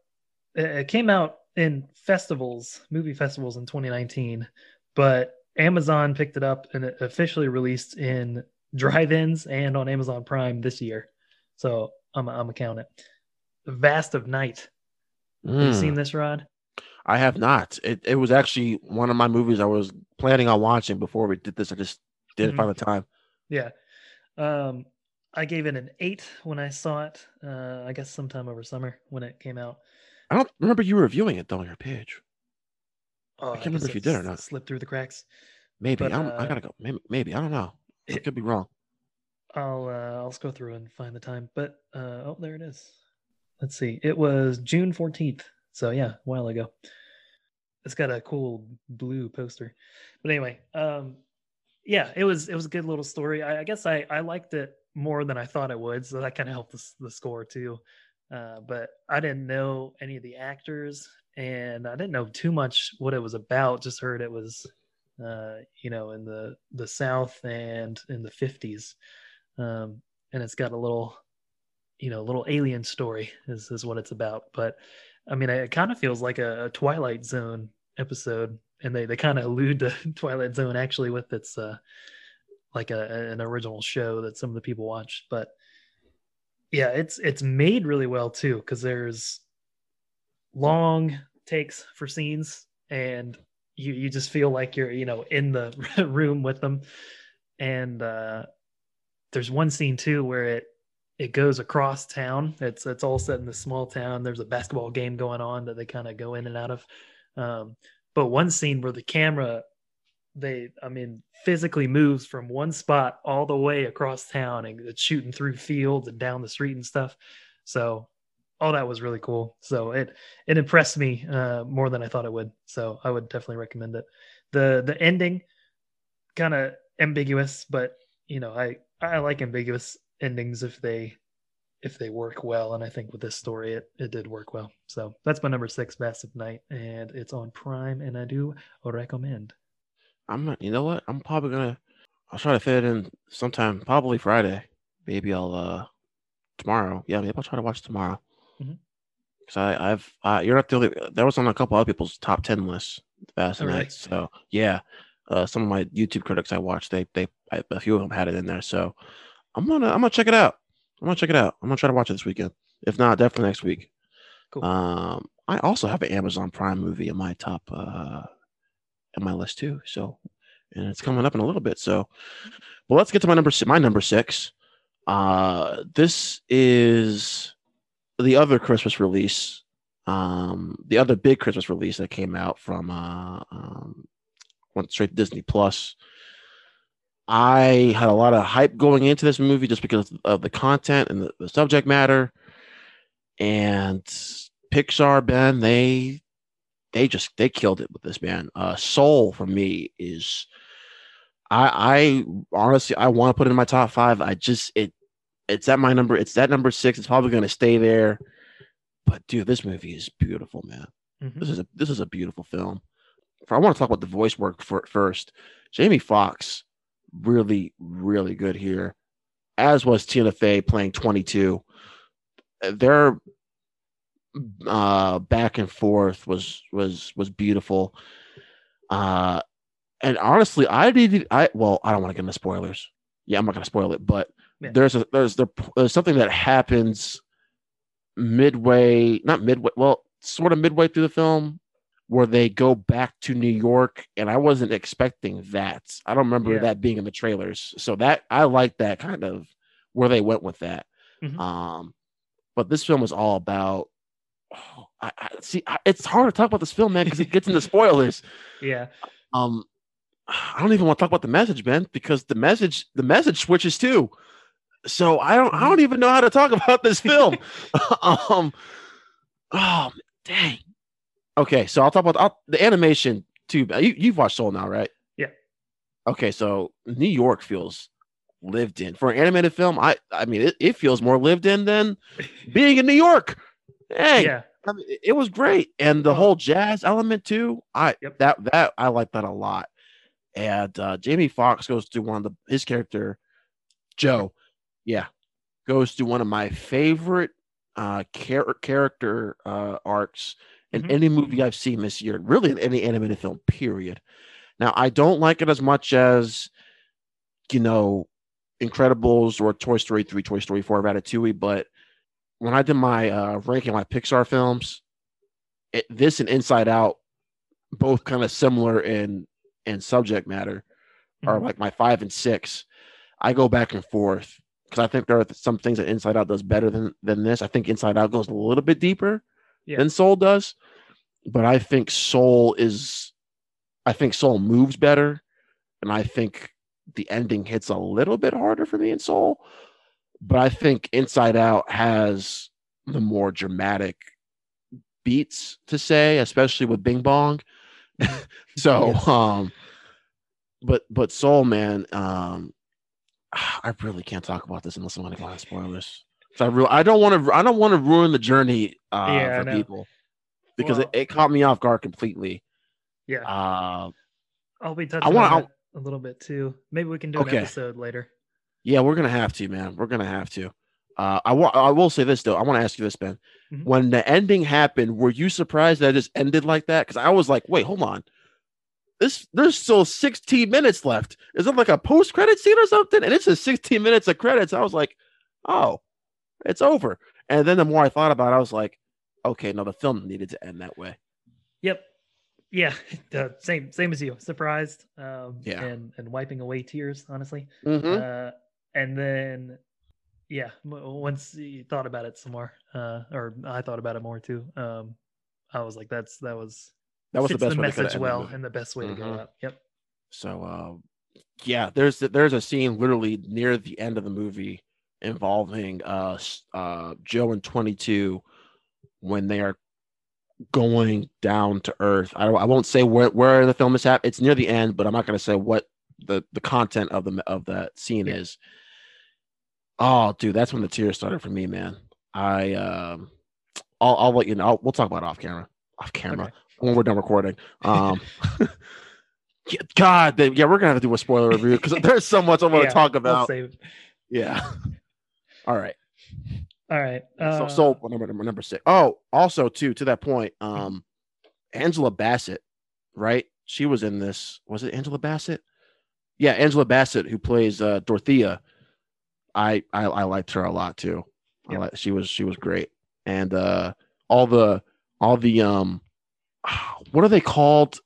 It came out in festivals, movie festivals in 2019, but Amazon picked it up and it officially released in drive-ins and on Amazon Prime this year. So I'm a count it. Vast of Night. Have you seen this, Rod? I have not. It was actually one of my movies I was planning on watching before we did this. I just didn't find the time. Yeah. I gave it an 8 when I saw it. I guess sometime over summer when it came out. I don't remember you reviewing it though on your page. I can't remember if you did or not. Slipped through the cracks. Maybe. But, I gotta go. Maybe. I don't know. I could be wrong. I'll go through and find the time. But oh, there it is. Let's see. It was June 14th. So yeah, a while ago. It's got a cool blue poster. But anyway, yeah, it was a good little story. I guess I liked it more than I thought it would, so that kind of helped the score too. But I didn't know any of the actors, and I didn't know too much what it was about. Just heard it was, in the South and in the 50s, and it's got a little alien story is what it's about. But I mean, it kind of feels like a Twilight Zone episode, and they kind of allude to Twilight Zone actually with its like an original show that some of the people watched. But yeah, it's made really well too, because there's long takes for scenes, and you just feel like you're in the room with them. And there's one scene too where it goes across town. It's all set in this small town. There's a basketball game going on that they kind of go in and out of. But one scene where the camera, physically moves from one spot all the way across town, and it's shooting through fields and down the street and stuff. So all that was really cool. So it impressed me more than I thought it would. So I would definitely recommend it. The ending kind of ambiguous, but I like ambiguous endings if they work well, and I think with this story it did work well. So that's my number 6, Vast of Night, and it's on Prime, and I do recommend. I'm not, I'm probably I'll try to fit it in sometime, probably Friday. Maybe I'll tomorrow. Yeah, maybe I'll try to watch tomorrow. Mm-hmm. Cause I've you're not the only. That was on a couple other people's top 10 lists, Vast of Night. Right. So yeah, some of my YouTube critics I watched, they a few of them had it in there. So I'm gonna check it out. I'm gonna try to watch it this weekend. If not, definitely next week. Cool. I also have an Amazon Prime movie in my top in my list too. So, and it's coming up in a little bit. So, but let's get to my number 6. This is the other Christmas release. The other big Christmas release that came out from went straight to Disney Plus. I had a lot of hype going into this movie just because of the content and the subject matter. And Pixar, Ben, they killed it with this, man. Soul for me is, I honestly, I want to put it in my top 5. I just, it's at my number. It's that number 6. It's probably going to stay there, but dude, this movie is beautiful, man. Mm-hmm. This is a beautiful film. I want to talk about the voice work first. Jamie Foxx, really, really good here, as was Tina Fey playing 22. Their back and forth was beautiful. And honestly, I don't want to get into spoilers. Yeah, I'm not going to spoil it, but yeah. There's something that happens sort of midway through the film, where they go back to New York, and I wasn't expecting that. I don't remember that being in the trailers. So that I like that kind of where they went with that. Mm-hmm. But this film was all about It's hard to talk about this film, man, because it gets into spoilers. Yeah. I don't even want to talk about the message, man, because the message switches too. So I don't even know how to talk about this film. Oh dang. Okay, so I'll talk about the animation too. You've watched Soul now, right? Yeah. Okay, so New York feels lived in for an animated film. I mean, it feels more lived in than being in New York. Hey, yeah. I mean, it was great, and the whole jazz element too. I like that a lot. And Jamie Foxx goes to his character, Joe. Yeah, goes to one of my favorite character arcs in any movie I've seen this year. Really, in any animated film. Period. Now, I don't like it as much as, you know, Incredibles or Toy Story 3, Toy Story 4, Ratatouille. But when I did my ranking my Pixar films, this and Inside Out, both kind of similar in subject matter, are like my 5 and 6. I go back and forth because I think there are some things that Inside Out does better than this. I think Inside Out goes a little bit deeper than Soul does, but I think Soul moves better, and I think the ending hits a little bit harder for me in Soul. But I think Inside Out has the more dramatic beats to say, especially with Bing Bong. So, but Soul, man, I really can't talk about this unless I want to go on spoilers. So I don't want to ruin the journey for people, because it caught me off guard completely. Yeah, I'll be touching on it a little bit too. Maybe we can do an episode later. Yeah, we're gonna have to, man. We're gonna have to. I will say this though. I want to ask you this, Ben. Mm-hmm. When the ending happened, were you surprised that it just ended like that? Because I was like, wait, hold on. There's still 16 minutes left. Is it like a post-credit scene or something? And it's just 16 minutes of credits. I was like, oh, it's over. And then the more I thought about it, I was like, okay, no, the film needed to end that way. Yep. Yeah. Same as you. Surprised. And wiping away tears, honestly. Mm-hmm. And then... yeah, once you thought about it some more, or I thought about it more too. I was like, that was the best message, well, and the best way to go up. Yep. So, there's a scene literally near the end of the movie involving Joe and 22 when they are going down to Earth. I won't say where the film is happening. It's near the end, but I'm not going to say what the content of that scene is. Oh, dude, that's when the tears started for me, man. I'll let you know. We'll talk about it off camera okay, when we're done recording. God, we're gonna have to do a spoiler review because there's so much I want to talk about. I'll save it. Yeah. All right. So number 6. Oh, also too, to that point, Angela Bassett, right? She was in this. Was it Angela Bassett? Yeah, Angela Bassett, who plays Dorothea. I liked her a lot too. Yep. She was great, and all the what are they called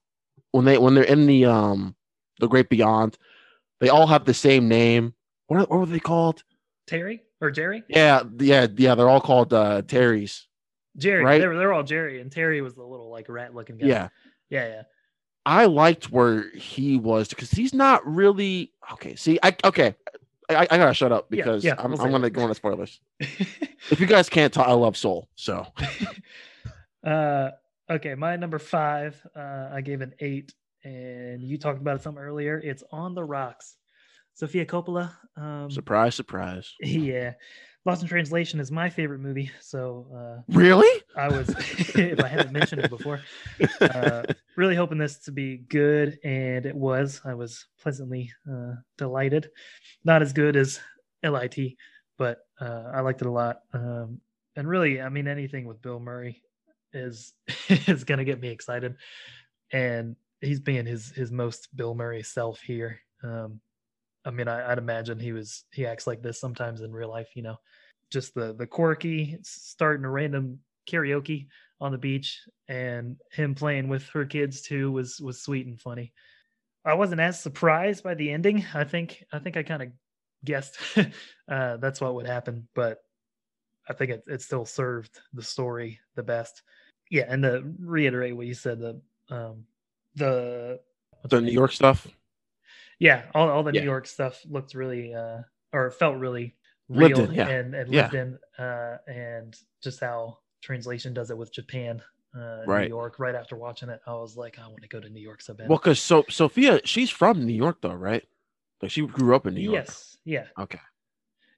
when they're in the Great Beyond? They all have the same name. What were they called? Terry or Jerry? Yeah. They're all called Terrys. Jerry, right? They're all Jerry, and Terry was the little like rat looking guy. Yeah. I liked where he was because he's not really okay. See, I gotta shut up because I'm gonna go on to spoilers. If you guys can't talk, I love Soul. So, okay, my number 5. I gave an 8, and you talked about it some earlier. It's On the Rocks. Sofia Coppola. Surprise. Yeah, Lost in Translation is my favorite movie. So, really, I was if I haven't mentioned it before, really hoping this to be good, and it was. I was pleasantly delighted. Not as good as L.I.T., but I liked it a lot. And really, I mean, anything with Bill Murray is going to get me excited, and he's being his most Bill Murray self here. I mean, I'd imagine he acts like this sometimes in real life, you know, just the quirky, starting a random karaoke on the beach, and him playing with her kids too was sweet and funny. I wasn't as surprised by the ending. I think I kind of guessed that's what would happen, but I think it still served the story the best. Yeah, and to reiterate what you said, the New York stuff. Yeah, all the New York stuff looked really, or felt really real lived in, and just how translation does it with Japan. New York. Right after watching it, I was like, I want to go to New York so bad. Well, because Sophia, she's from New York, though, right? Like she grew up in New York. Yes. Yeah. Okay.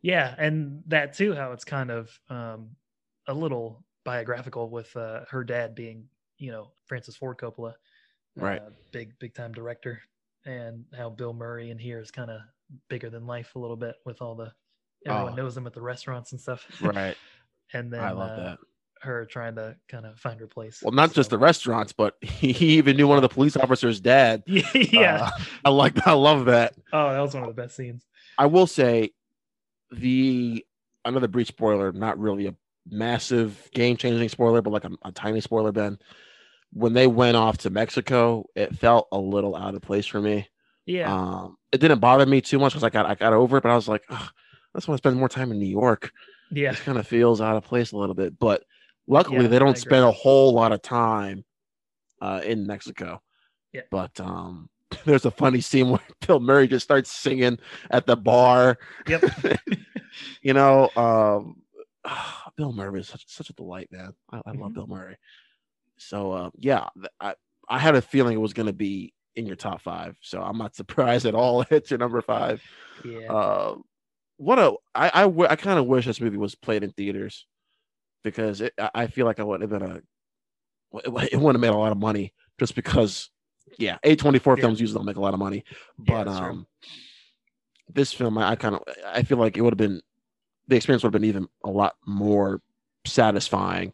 Yeah, and that too, how it's kind of a little biographical with her dad being, Francis Ford Coppola, right, big time director, and how Bill Murray in here is kind of bigger than life a little bit with all the everyone knows him at the restaurants and stuff, right? And then I love that. Her trying to kind of find her place. Well, not just the restaurants, but he even knew one of the police officers' dad. Yeah, I love that. Oh, that was one of the best scenes. I will say, another brief spoiler, not really a massive game-changing spoiler, but like a tiny spoiler, Ben. When they went off to Mexico, it felt a little out of place for me. Yeah, it didn't bother me too much because I got over it, but I was like, I just want to spend more time in New York. Yeah, it kind of feels out of place a little bit, but. Luckily, they don't spend a whole lot of time in Mexico. Yeah. But there's a funny scene where Bill Murray just starts singing at the bar. Yep. Bill Murray is such a delight, man. I love Bill Murray. So, I had a feeling it was going to be in your top five. So I'm not surprised at all it's your number five. Yeah. I kind of wish this movie was played in theaters. Because I feel like I would have been it wouldn't have made a lot of money just because, A24 films usually don't make a lot of money, but this film I feel like it would have been the experience would have been even a lot more satisfying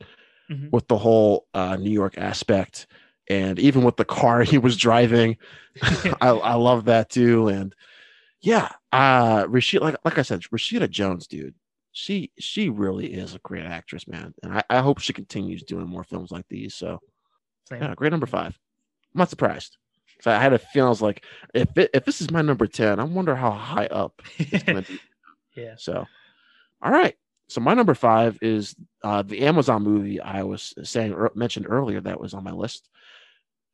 with the whole New York aspect, and even with the car he was driving, I love that too, and Rashida like I said, Rashida Jones, dude. She really is a great actress, man. And I hope she continues doing more films like these. So, great number five. I'm not surprised. So I had a feeling, I was like, if this is my number 10, I wonder how high up it's going to be. Yeah. So, all right. So my number five is the Amazon movie I was mentioned earlier that was on my list.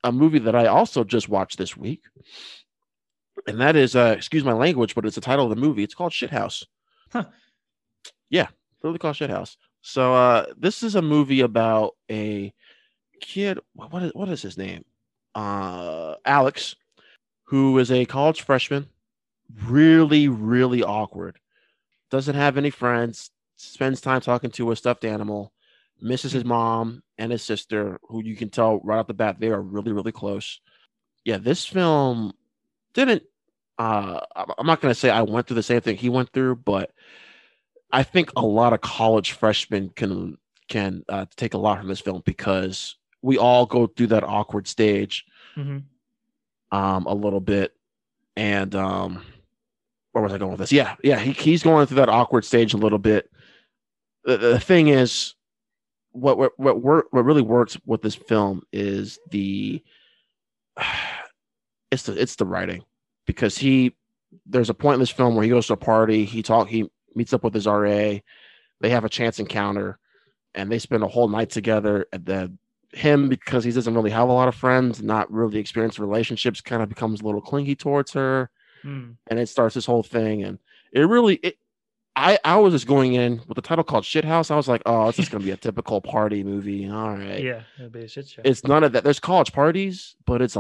A movie that I also just watched this week. And that is, excuse my language, but it's the title of the movie. It's called Shithouse. Huh. Yeah, literally called Shithouse. So this is a movie about a kid. What is his name? Alex, who is a college freshman. Really, really awkward. Doesn't have any friends. Spends time talking to a stuffed animal. Misses his mom and his sister, who you can tell right off the bat they are really, really close. Yeah, this film didn't. I'm not going to say I went through the same thing he went through, but I think a lot of college freshmen can take a lot from this film because we all go through that awkward stage a little bit. And where was I going with this? Yeah, he's going through that awkward stage a little bit. The thing is, what really works with this film is it's the writing, because there's a point in this film where he goes to a party, he meets up with his RA, they have a chance encounter, and they spend a whole night together. And then him, because he doesn't really have a lot of friends, not really experienced relationships, kind of becomes a little clingy towards her, and it starts this whole thing. And it really, I was just going in with the title called Shithouse. I was like, oh, it's just gonna be a typical party movie. All right, yeah, it'll be a shit show. It's none of that. There's college parties, but there's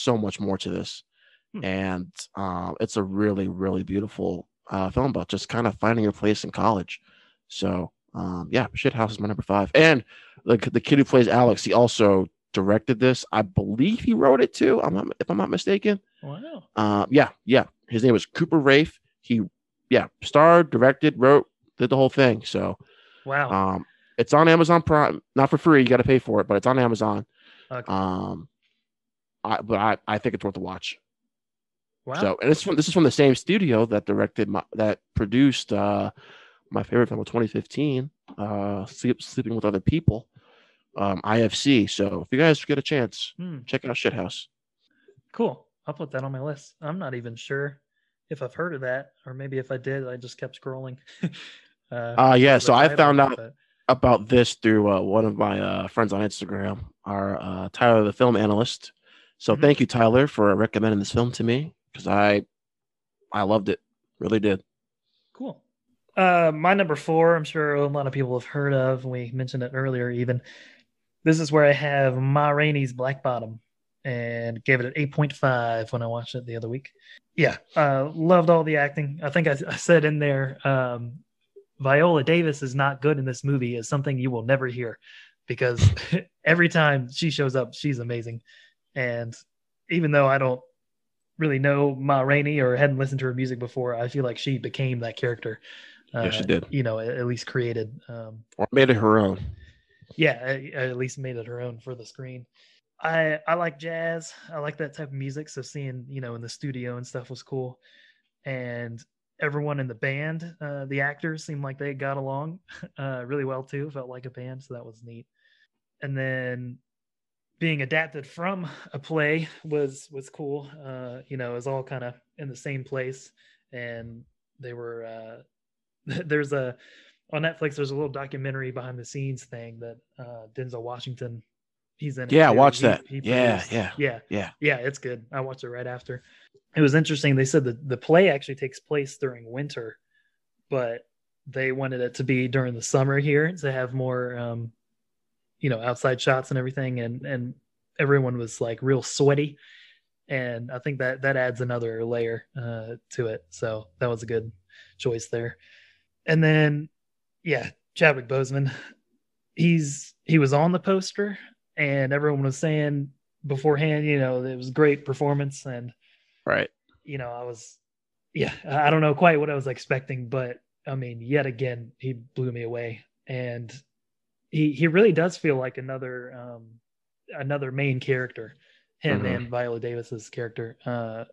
so much more to this, and it's a really, really beautiful film about just kind of finding your place in college. So Shithouse is my number five. And the kid who plays Alex, he also directed this. I believe he wrote it too, if I'm not mistaken. Wow. His name was Cooper Rafe. He starred, directed, wrote, did the whole thing. So wow. It's on Amazon Prime, not for free. You got to pay for it, but it's on Amazon. Okay. I think it's worth a watch. Wow. So, and this is from the same studio that produced my favorite film of 2015, Sleeping with Other People, IFC. So if you guys get a chance, check out Shithouse. Cool. I'll put that on my list. I'm not even sure if I've heard of that, or maybe if I did, I just kept scrolling. So I found out about this through one of my friends on Instagram, our Tyler, the film analyst. So thank you, Tyler, for recommending this film to me, because I loved it. Really did. Cool. My number four, I'm sure a lot of people have heard of. We mentioned it earlier even. This is where I have Ma Rainey's Black Bottom, and gave it an 8.5 when I watched it the other week. Yeah, loved all the acting. I think I said in there, Viola Davis is not good in this movie is something you will never hear, because every time she shows up, she's amazing. And even though I don't really know Ma Rainey or hadn't listened to her music before, I feel like she became that character. Yeah, she did. You know, at least created. Or made it her own. Yeah, at least made it her own for the screen. I like jazz. I like that type of music. So seeing, you know, in the studio and stuff was cool. And everyone in the band, the actors seemed like they got along really well too. Felt like a band, so that was neat. And then being adapted from a play was cool. You know, it was all kind of in the same place. And they were there's a on Netflix. There's a little documentary behind the scenes thing that Denzel Washington. He's in. Yeah, watch that. Yeah, it's good. I watched it right after. It was interesting. They said that the play actually takes place during winter, but they wanted it to be during the summer here to have more, you know, outside shots and everything. And everyone was like real sweaty, and I think that adds another layer to it. So that was a good choice there. And then, yeah, Chadwick Boseman. He was on the poster. And everyone was saying beforehand, you know, it was a great performance. And, right, you know, I don't know quite what I was expecting, but I mean, yet again, he blew me away. And he really does feel like another main character, him and Viola Davis's character.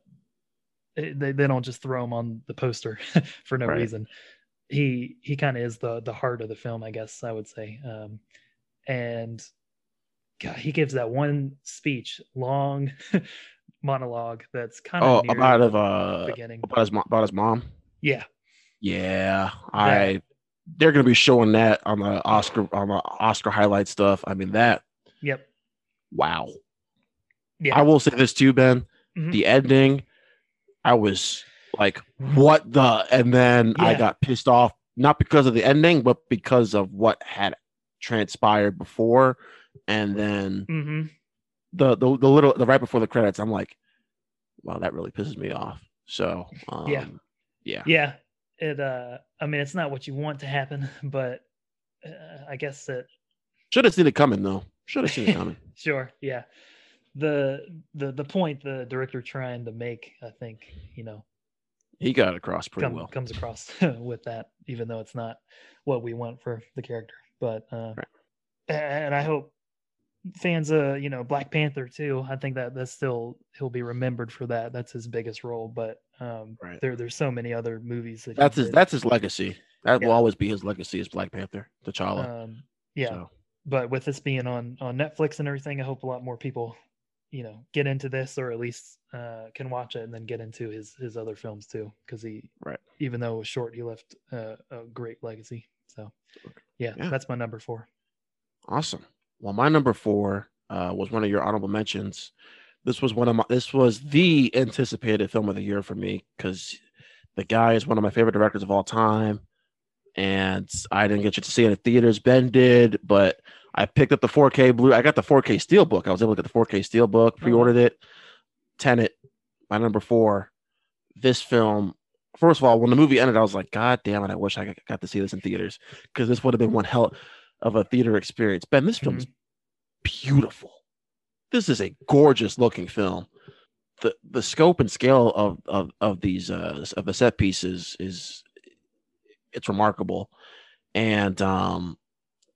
They don't just throw him on the poster for no reason. He kind of is the heart of the film, I guess I would say. And God, he gives that one speech, long monologue that's kind of about his mom. Yeah. They're gonna be showing that on the Oscar highlight stuff. I mean that. Yep. Wow. Yeah. I will say this too, Ben. Mm-hmm. The ending, I was like, "What the?" And then I got pissed off, not because of the ending, but because of what had transpired before. And then the right before the credits, I'm like, wow, that really pisses me off. So yeah. It I mean, it's not what you want to happen, but I guess it should have seen it coming, though. Sure, yeah. The point the director trying to make, I think, you know, he got across pretty well. Comes across with that, even though it's not what we want for the character, but and I hope fans of, you know, Black Panther too. I think that's still, he'll be remembered for that. That's his biggest role, but there's so many other movies that's his legacy. That will always be his legacy, is Black Panther, T'Challa. But with this being on Netflix and everything, I hope a lot more people, you know, get into this, or at least can watch it and then get into his other films too, because he even though it was short, he left a great legacy. So that's my number four. Awesome. Well, my number four was one of your honorable mentions. This was the anticipated film of the year for me, because the guy is one of my favorite directors of all time, and I didn't get you to see it in theaters. Ben did, but I picked up the 4K Blu. I got the 4K Steelbook. I was able to get the 4K Steelbook. Pre-ordered it. Tenet, my number four. This film. First of all, when the movie ended, I was like, "God damn it! I wish I got to see this in theaters, because this would have been one hell of a theater experience." Ben, this film's beautiful. This is a gorgeous looking film. The scope and scale of these of the set pieces is remarkable. And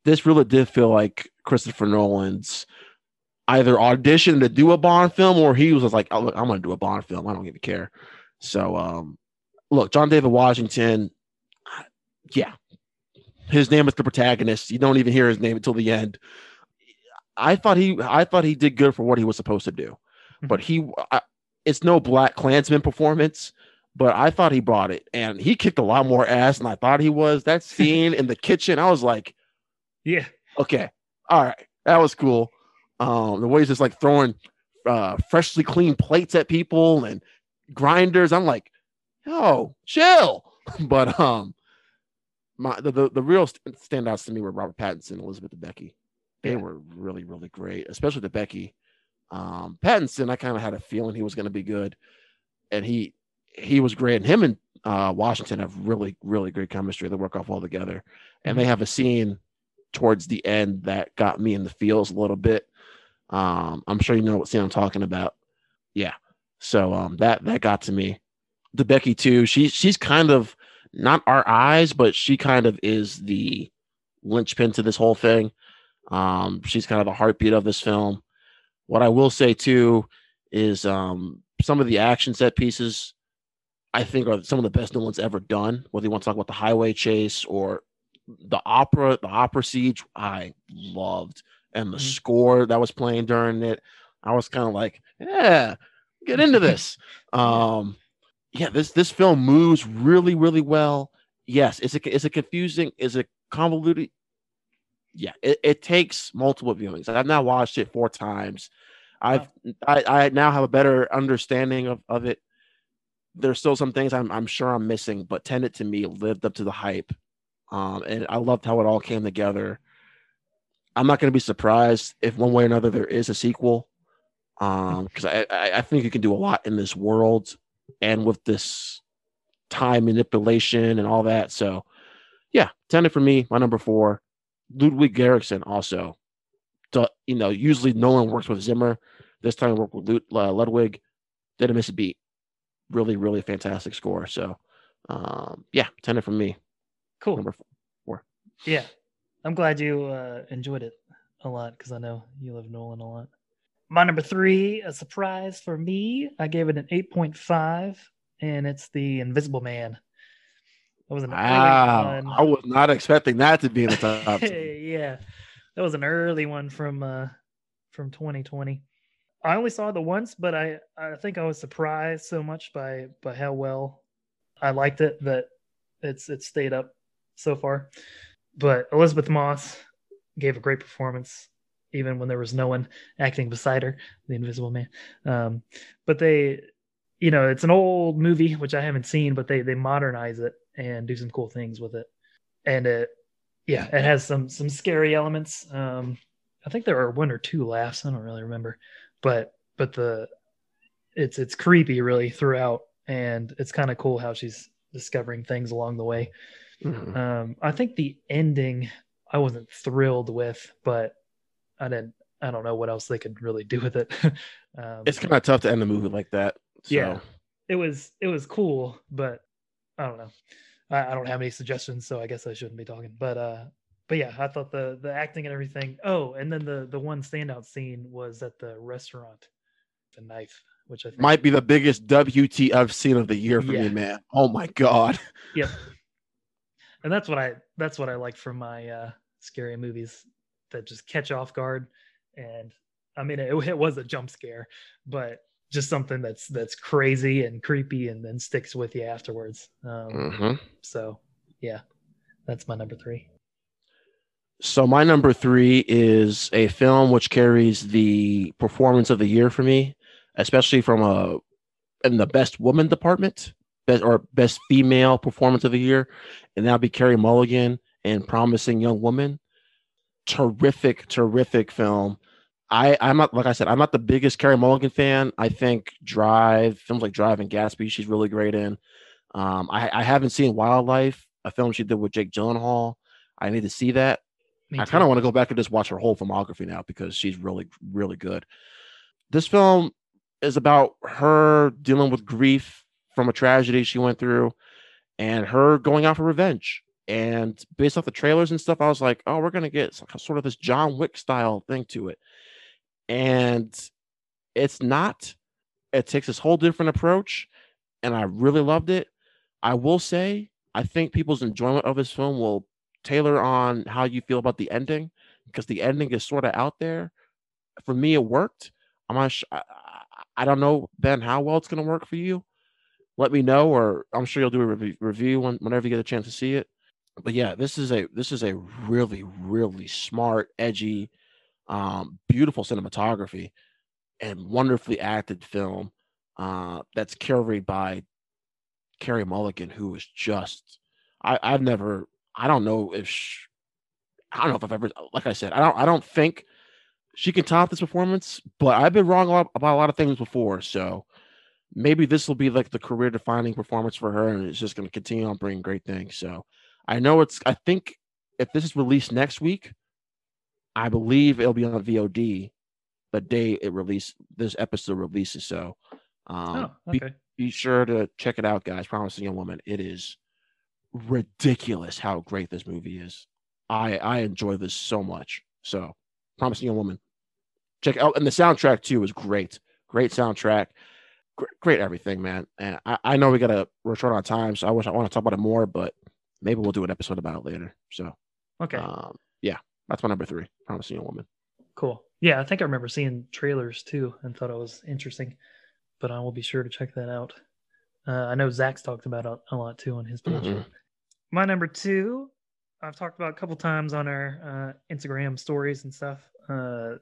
this really did feel like Christopher Nolan's either audition to do a Bond film, or he was like, "Oh, look, I'm gonna do a Bond film. I don't even care." So look, John David Washington, his name is the protagonist. You don't even hear his name until the end. I thought he did good for what he was supposed to do, but it's no Black Klansman performance, but I thought he brought it, and he kicked a lot more ass than I thought he was. That scene in the kitchen, I was like, yeah, okay, all right, that was cool. The way he's just like throwing freshly cleaned plates at people and grinders, I'm like, yo, chill. But the real standouts to me were Robert Pattinson and Elizabeth Debicki. They were really, really great, especially Debicki. Pattinson, I kind of had a feeling he was going to be good, and he was great. And him and Washington have really, really great chemistry. They work off well together, and they have a scene towards the end that got me in the feels a little bit. I'm sure you know what scene I'm talking about. Yeah. So that got to me. Debicki too. She's kind of not our eyes, but she kind of is the linchpin to this whole thing. She's kind of the heartbeat of this film. What I will say too is some of the action set pieces I think are some of the best Nolan's ever done. Whether you want to talk about the highway chase or the opera siege, I loved, and the score that was playing during it, I was kind of like, yeah, get into this. This film moves really, really well. Yes, is it confusing? Is it convoluted? Yeah, it takes multiple viewings. I've now watched it 4 times. I now have a better understanding of it. There's still some things I'm sure I'm missing, but Tenet to me lived up to the hype, and I loved how it all came together. I'm not going to be surprised if one way or another there is a sequel, because I think you can do a lot in this world and with this time manipulation and all that. So, yeah, Tenet for me, my number 4. Ludwig Göransson also, usually Nolan works with Zimmer. This time he worked with Ludwig. Didn't miss a beat. Really, really fantastic score. So, yeah, 10 from me. Cool. Number 4. Yeah. I'm glad you enjoyed it a lot, because I know you love Nolan a lot. My number 3, a surprise for me. I gave it an 8.5, and it's The Invisible Man. That was an early one. I was not expecting that to be in the top 10. Yeah, that was an early one from 2020. I only saw it once, but I think I was surprised so much by how well I liked it that it stayed up so far. But Elizabeth Moss gave a great performance, even when there was no one acting beside her, the Invisible Man. But they, it's an old movie which I haven't seen, but they modernize it and do some cool things with it. And it has some scary elements. I think there are 1 or 2 laughs. I don't really remember, but it's creepy really throughout, and it's kind of cool how she's discovering things along the way. Mm-hmm. I think the ending I wasn't thrilled with, but I don't know what else they could really do with it. It's kind of tough to end a movie like that. So. Yeah, it was cool, but I don't know. I don't have any suggestions, so I guess I shouldn't be talking. But yeah, I thought the acting and everything. Oh, and then the one standout scene was at the restaurant, the knife, which I think might be the biggest WTF scene of the year for me, man. Oh my god. Yep. And that's what I like from my scary movies that just catch off guard. And I mean, it was a jump scare, but just something that's crazy and creepy and then sticks with you afterwards. So yeah, that's my number 3. So my number 3 is a film which carries the performance of the year for me, especially in the best woman department, best female performance of the year. And that'll be Carey Mulligan in Promising Young Woman. Terrific, terrific film. I'm not the biggest Carey Mulligan fan. I think films like Drive and Gatsby, she's really great in. I haven't seen Wildlife, a film she did with Jake Gyllenhaal. I need to see that. I kind of want to go back and just watch her whole filmography now, because she's really, really good. This film is about her dealing with grief from a tragedy she went through and her going out for revenge. And based off the trailers and stuff, I was like, oh, we're going to get sort of this John Wick style thing to it. And it's not. It takes this whole different approach, and I really loved it. I will say, I think people's enjoyment of this film will tailor on how you feel about the ending, because the ending is sort of out there. For me, it worked. I don't know, Ben, how well it's going to work for you, let me know, or I'm sure you'll do a review whenever you get a chance to see it. But yeah, this is a really, really smart, edgy, beautiful cinematography and wonderfully acted film that's carried by Carey Mulligan, who is just I don't think she can top this performance, but I've been wrong about a lot of things before, so maybe this will be like the career-defining performance for her, and it's just going to continue on bringing great things. So I think if this is released next week, I believe it'll be on VOD the day this episode releases. So be sure to check it out, guys. Promising Young Woman. It is ridiculous how great this movie is. I enjoy this so much. So Promising Young Woman. Check it out. And the soundtrack too is great. Great soundtrack. Great everything, man. And I know we're short on time, so I want to talk about it more, but maybe we'll do an episode about it later. So okay. Yeah, that's my number 3, Promising Young Woman. Cool. Yeah, I think I remember seeing trailers too and thought it was interesting, but I will be sure to check that out. I know Zach's talked about it a lot too on his page. Mm-hmm. My number 2, I've talked about a couple times on our Instagram stories and stuff.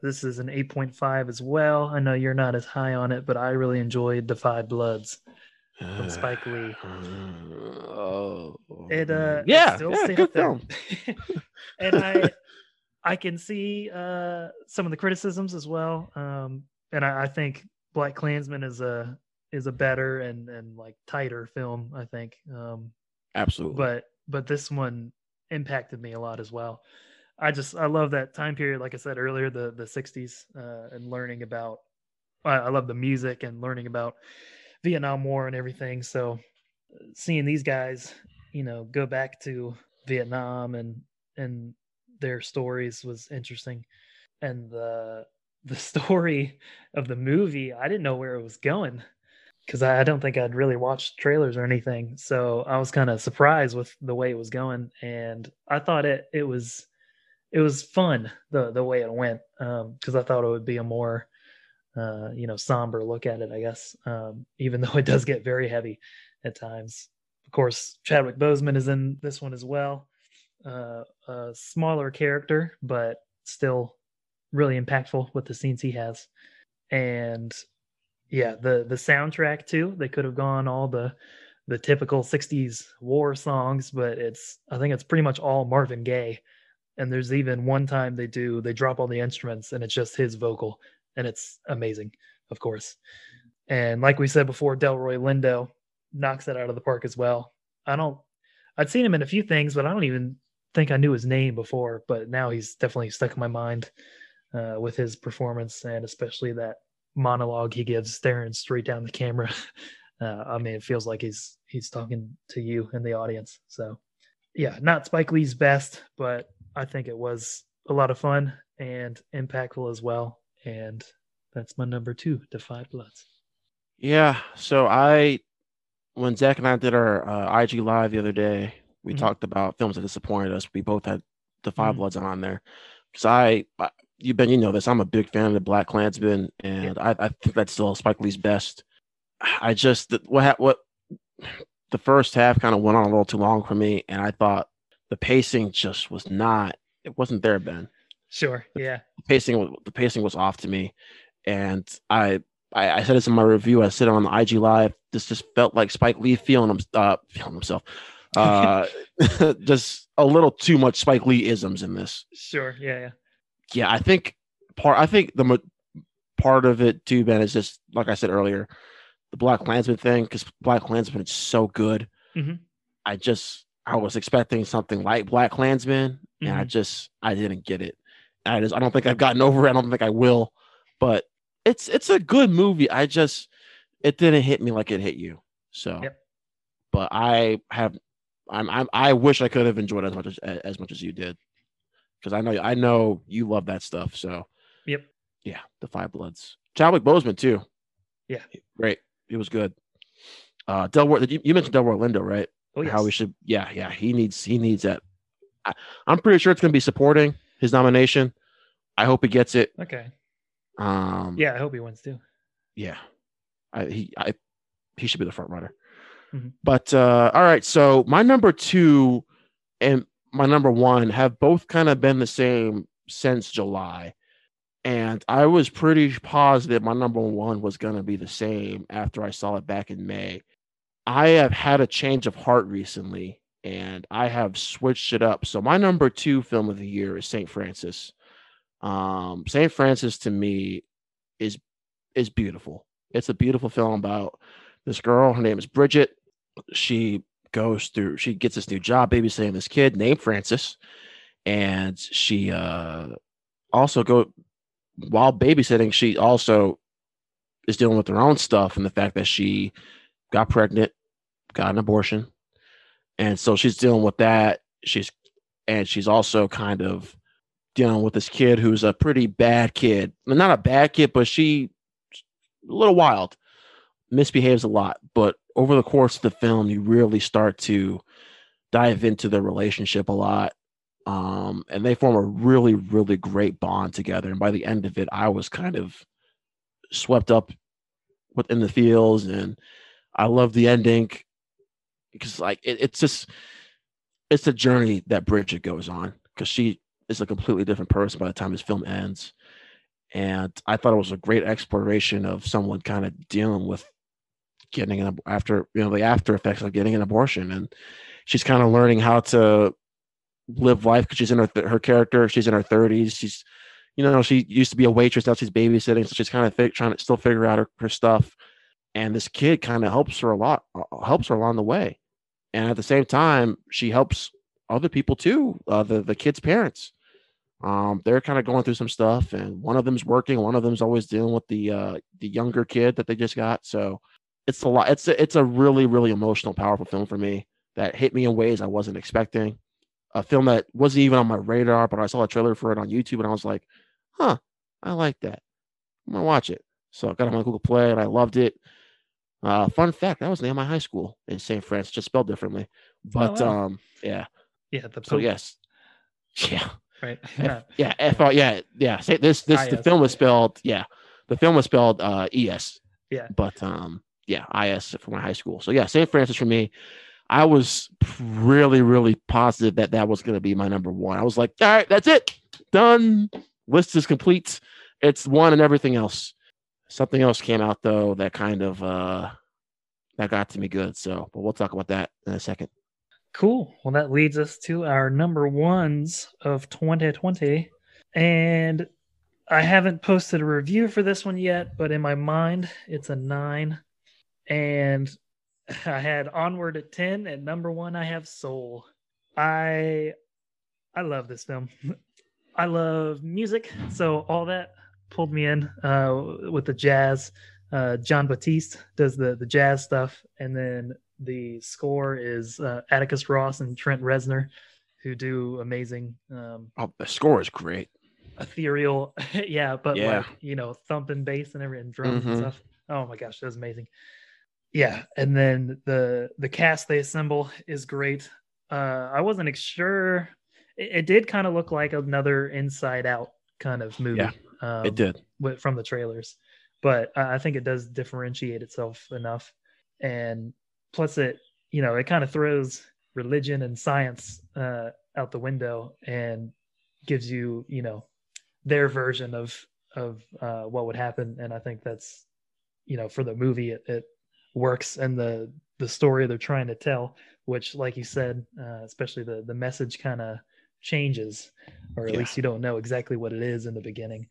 This is an 8.5 as well. I know you're not as high on it, but I really enjoyed The Five Bloods from Spike Lee. It good film. And I can see some of the criticisms as well. And I think Black Klansman is a better and like tighter film, I think. Absolutely. But this one impacted me a lot as well. I love that time period, like I said earlier, the 60s, and learning about, I love the music and learning about Vietnam War and everything. So seeing these guys, go back to Vietnam and their stories was interesting. And the story of the movie, I didn't know where it was going, because I don't think I'd really watched trailers or anything. So I was kind of surprised with the way it was going. And I thought it was fun the way it went, because I thought it would be a more, somber look at it, I guess, even though it does get very heavy at times. Of course, Chadwick Boseman is in this one as well. A smaller character, but still really impactful with the scenes he has. And yeah, the soundtrack too. They could have gone all the typical 60s war songs, but I think it's pretty much all Marvin Gaye. And there's even one time they drop all the instruments and it's just his vocal, and it's amazing, of course. And like we said before, Delroy Lindo knocks that out of the park as well. I'd seen him in a few things, but I don't even think I knew his name before, but now he's definitely stuck in my mind with his performance, and especially that monologue he gives staring straight down the camera. It feels like he's talking to you in the audience. So yeah, not Spike Lee's best, but I think it was a lot of fun and impactful as well. And that's my number 2, The Five Bloods. Yeah. So when Zach and I did our IG Live the other day, we mm-hmm. talked about films that disappointed us. We both had The Five mm-hmm. Bloods on there. Because I'm a big fan of the Black Klansman, and yeah. I think that's still Spike Lee's best. The first half kind of went on a little too long for me, and I thought the pacing just was not. It wasn't there, Ben. Sure, yeah. The pacing was off to me, and I said this in my review. I said it on the IG Live. This just felt like Spike Lee feeling himself. Just a little too much Spike Lee-isms in this. Sure, yeah. Yeah, I think the part of it too, Ben, is just like I said earlier, the Black Klansman thing, because Black Klansman is so good. Mm-hmm. I was expecting something like Black Klansman, and mm-hmm. I didn't get it. And I don't think I've gotten over it. I don't think I will. But it's a good movie. It didn't hit me like it hit you. So, yep. But I wish I could have enjoyed it as much as you did. Because I know you love that stuff. So, yep. Yeah, The Five Bloods. Chadwick Boseman, too. Yeah. Great. It was good. You mentioned Delroy Lindo, right? Oh, yes. How we should. Yeah. He needs that. I'm pretty sure it's going to be supporting his nomination. I hope he gets it. Okay. Yeah, I hope he wins, too. Yeah. He should be the front runner. Mm-hmm. But all right, so my number two and my number one have both kind of been the same since July. And I was pretty positive my number one was going to be the same after I saw it back in May. I have had a change of heart recently, and I have switched it up. So my number two film of the year is St. Francis. St. Francis to me is beautiful. It's a beautiful film about this girl. Her name is Bridget. She gets this new job babysitting this kid named Francis. And she while babysitting, she also is dealing with her own stuff and the fact that she got pregnant, got an abortion. And so she's dealing with that. She's also kind of dealing with this kid who's a pretty bad kid. Not a bad kid, but she's a little wild, misbehaves a lot. But over the course of the film, you really start to dive into their relationship a lot. And they form a really, really great bond together. And by the end of it, I was kind of swept up within the feels, and I love the ending because, like, it's a journey that Bridget goes on, because she is a completely different person by the time this film ends. And I thought it was a great exploration of someone kind of dealing with getting the after effects of getting an abortion, and she's kind of learning how to live life, because she's in her character. She's in her 30s. She's, she used to be a waitress. Now she's babysitting. So she's kind of trying to still figure out her stuff. And this kid kind of helps her along the way. And at the same time, she helps other people too. The kid's parents, they're kind of going through some stuff, and one of them's working. One of them's always dealing with the younger kid that they just got. So it's a lot. It's a really, really emotional, powerful film for me that hit me in ways I wasn't expecting. A film that wasn't even on my radar, but I saw a trailer for it on YouTube, and I was like, huh, I like that. I'm going to watch it. So I got it on Google Play, and I loved it. Fun fact, that was the name of my high school in St. Francis, just spelled differently. But yeah. Yeah, the so, yes. Yeah. Right. Yeah. Yeah. Yeah. The film was spelled, the film was spelled ES. Yeah. But IS for my high school. So yeah, St. Francis for me. I was really, really positive that was going to be my number one. I was like, all right, that's it. Done. List is complete. It's one and everything else. Something else came out, though, that kind of that got to me good. So, but we'll talk about that in a second. Cool. Well, that leads us to our number ones of 2020. And I haven't posted a review for this one yet, but in my mind, it's a 9. And I had Onward at 10. At number one, I have Soul. I love this film. I love music, so all that pulled me in with the jazz. John Batiste does the jazz stuff, and then the score is Atticus Ross and Trent Reznor, who do amazing. The score is great. Ethereal, like thumping bass and everything, drums and stuff. Oh my gosh, that was amazing. Yeah, and then the cast they assemble is great. I wasn't sure. It did kind of look like another Inside Out kind of movie. Yeah, it did. From the trailers. But I think it does differentiate itself enough. And plus it kind of throws religion and science out the window and gives you, their version of what would happen. And I think that's, for the movie, it works, and the story they're trying to tell, which, like you said, especially the message kind of changes, or at least you don't know exactly what it is in the beginning.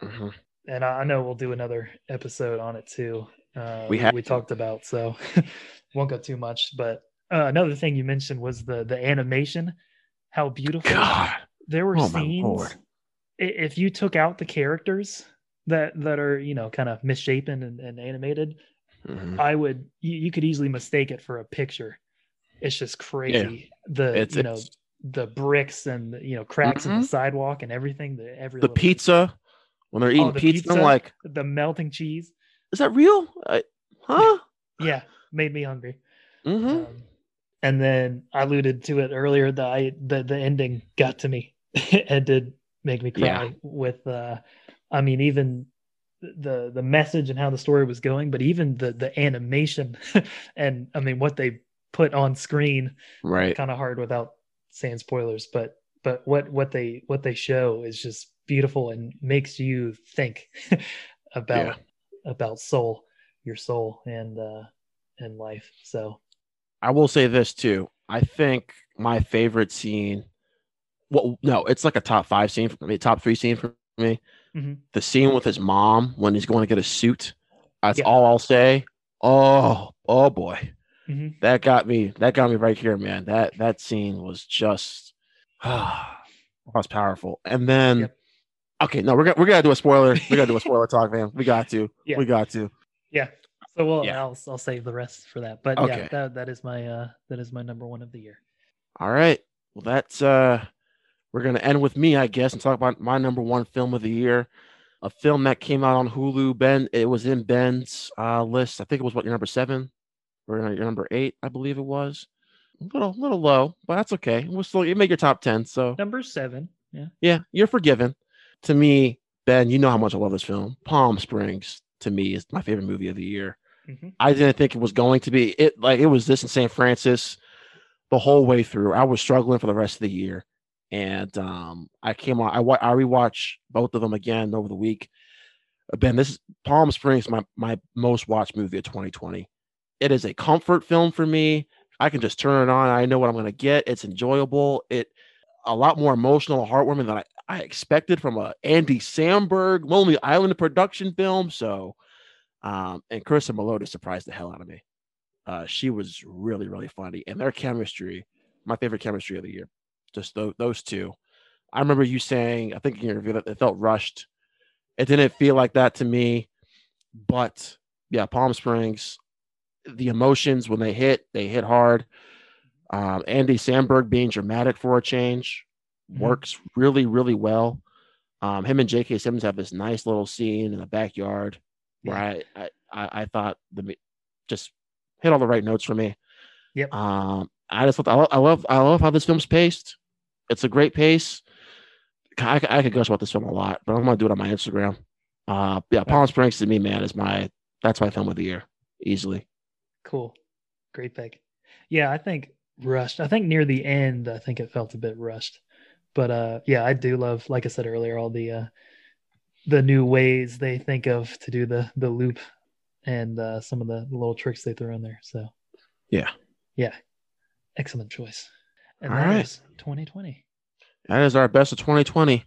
Mm-hmm. And I know we'll do another episode on it too. We talked about, so won't go too much, but another thing you mentioned was the animation, how beautiful. God, there were scenes. If you took out the characters that are, kind of misshapen and animated, mm-hmm. You could easily mistake it for a picture. It's just crazy. Yeah. The bricks and cracks in the sidewalk and everything. The pizza thing. When they're eating pizza, I'm like, the melting cheese. Is that real? Yeah, made me hungry. Mm-hmm. And then I alluded to it earlier that the ending got to me. It did make me cry. With even the message and how the story was going, but even the animation and I mean what they put on screen, right? Kind of hard without saying spoilers, but what they show is just beautiful and makes you think about your soul and life. So I will say this too. I think my favorite scene, it's like a top 3 scene for me. Mm-hmm. The scene with his mom when he's going to get a suit. That's all I'll say. Oh boy. Mm-hmm. That got me right here, man. That scene was just was powerful. And then okay, no, we're gonna do a spoiler. We gotta do a spoiler talk, man. We got to. Yeah. So I'll save the rest for that. But okay. that is my number one of the year. All right. Well, that's we're going to end with me, I guess, and talk about my number one film of the year, a film that came out on Hulu. Ben, it was in Ben's list. I think it was your number 7 or your number 8, I believe it was. A little low, but that's okay. You made your top 10, so number 7. Yeah, yeah, you're forgiven. To me, Ben, you know how much I love this film. Palm Springs to me is my favorite movie of the year. Mm-hmm. I didn't think it was going to be it. Like it was this in San Francisco the whole way through. I was struggling for the rest of the year. And I rewatched both of them again over the week. Ben, this is Palm Springs, my most watched movie of 2020. It is a comfort film for me. I can just turn it on. I know what I'm going to get. It's enjoyable. It's a lot more emotional and heartwarming than I expected from a Andy Samberg, Lonely Island production film. So, and Kristen Wiig surprised the hell out of me. She was really, really funny. And their chemistry, my favorite chemistry of the year. Just those two. I remember you saying, I think in your review, that it felt rushed. It didn't feel like that to me. But yeah, Palm Springs, the emotions when they hit hard. Andy Samberg being dramatic for a change works really, really well. Him and J.K. Simmons have this nice little scene in the backyard where I thought just hit all the right notes for me. Yep. I just thought I love how this film's paced. It's a great pace. I could gush about this film a lot, but I'm gonna do it on my Instagram. Palm Springs to me, man, is that's my film of the year easily. Cool, great pick. Yeah, I think rushed. I think near the end, I think it felt a bit rushed, but I do love, like I said earlier, all the new ways they think of to do the loop and some of the little tricks they throw in there. So yeah. Excellent choice. And is 2020. That is our best of 2020.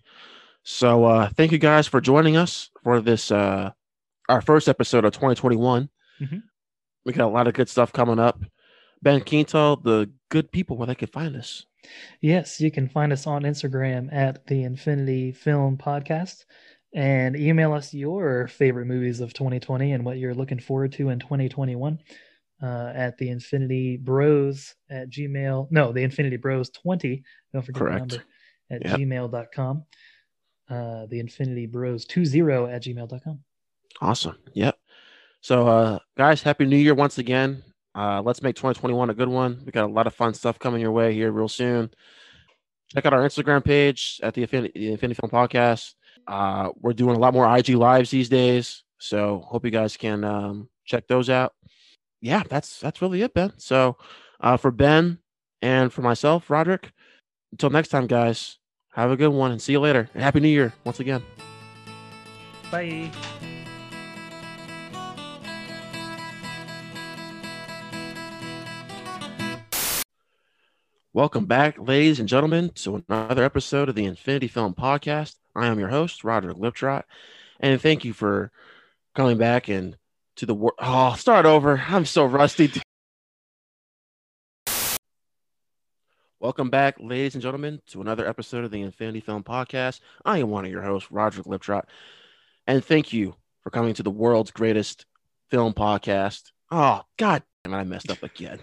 So thank you guys for joining us for this, our first episode of 2021. Mm-hmm. We got a lot of good stuff coming up. Ben, can you tell the good people where they can find us? Yes, you can find us on Instagram at the Infinity Film Podcast and email us your favorite movies of 2020 and what you're looking forward to in 2021. At the Infinity Bros at Gmail. No, the Infinity Bros 20. Don't forget the number at gmail.com. The Infinity Bros 20 at gmail.com. Awesome. Yep. So guys, happy New Year once again. Let's make 2021 a good one. We got a lot of fun stuff coming your way here real soon. Check out our Instagram page at the Infinity Film Podcast. We're doing a lot more IG lives these days. So hope you guys can check those out. Yeah, that's really it, Ben. So for Ben and for myself, Roderick, until next time, guys, have a good one and see you later. And Happy New Year once again. Bye. Welcome back, ladies and gentlemen, to another episode of the Infinity Film Podcast. I am your host, Roderick Lipschrott, and thank you for coming back and to the world. Oh, start over. I'm so rusty. Welcome back, ladies and gentlemen, to another episode of the Infinity Film Podcast. I am one of your hosts, Roderick Lipschrott, and thank you for coming to the world's greatest film podcast. Oh, God damn it, I messed up again.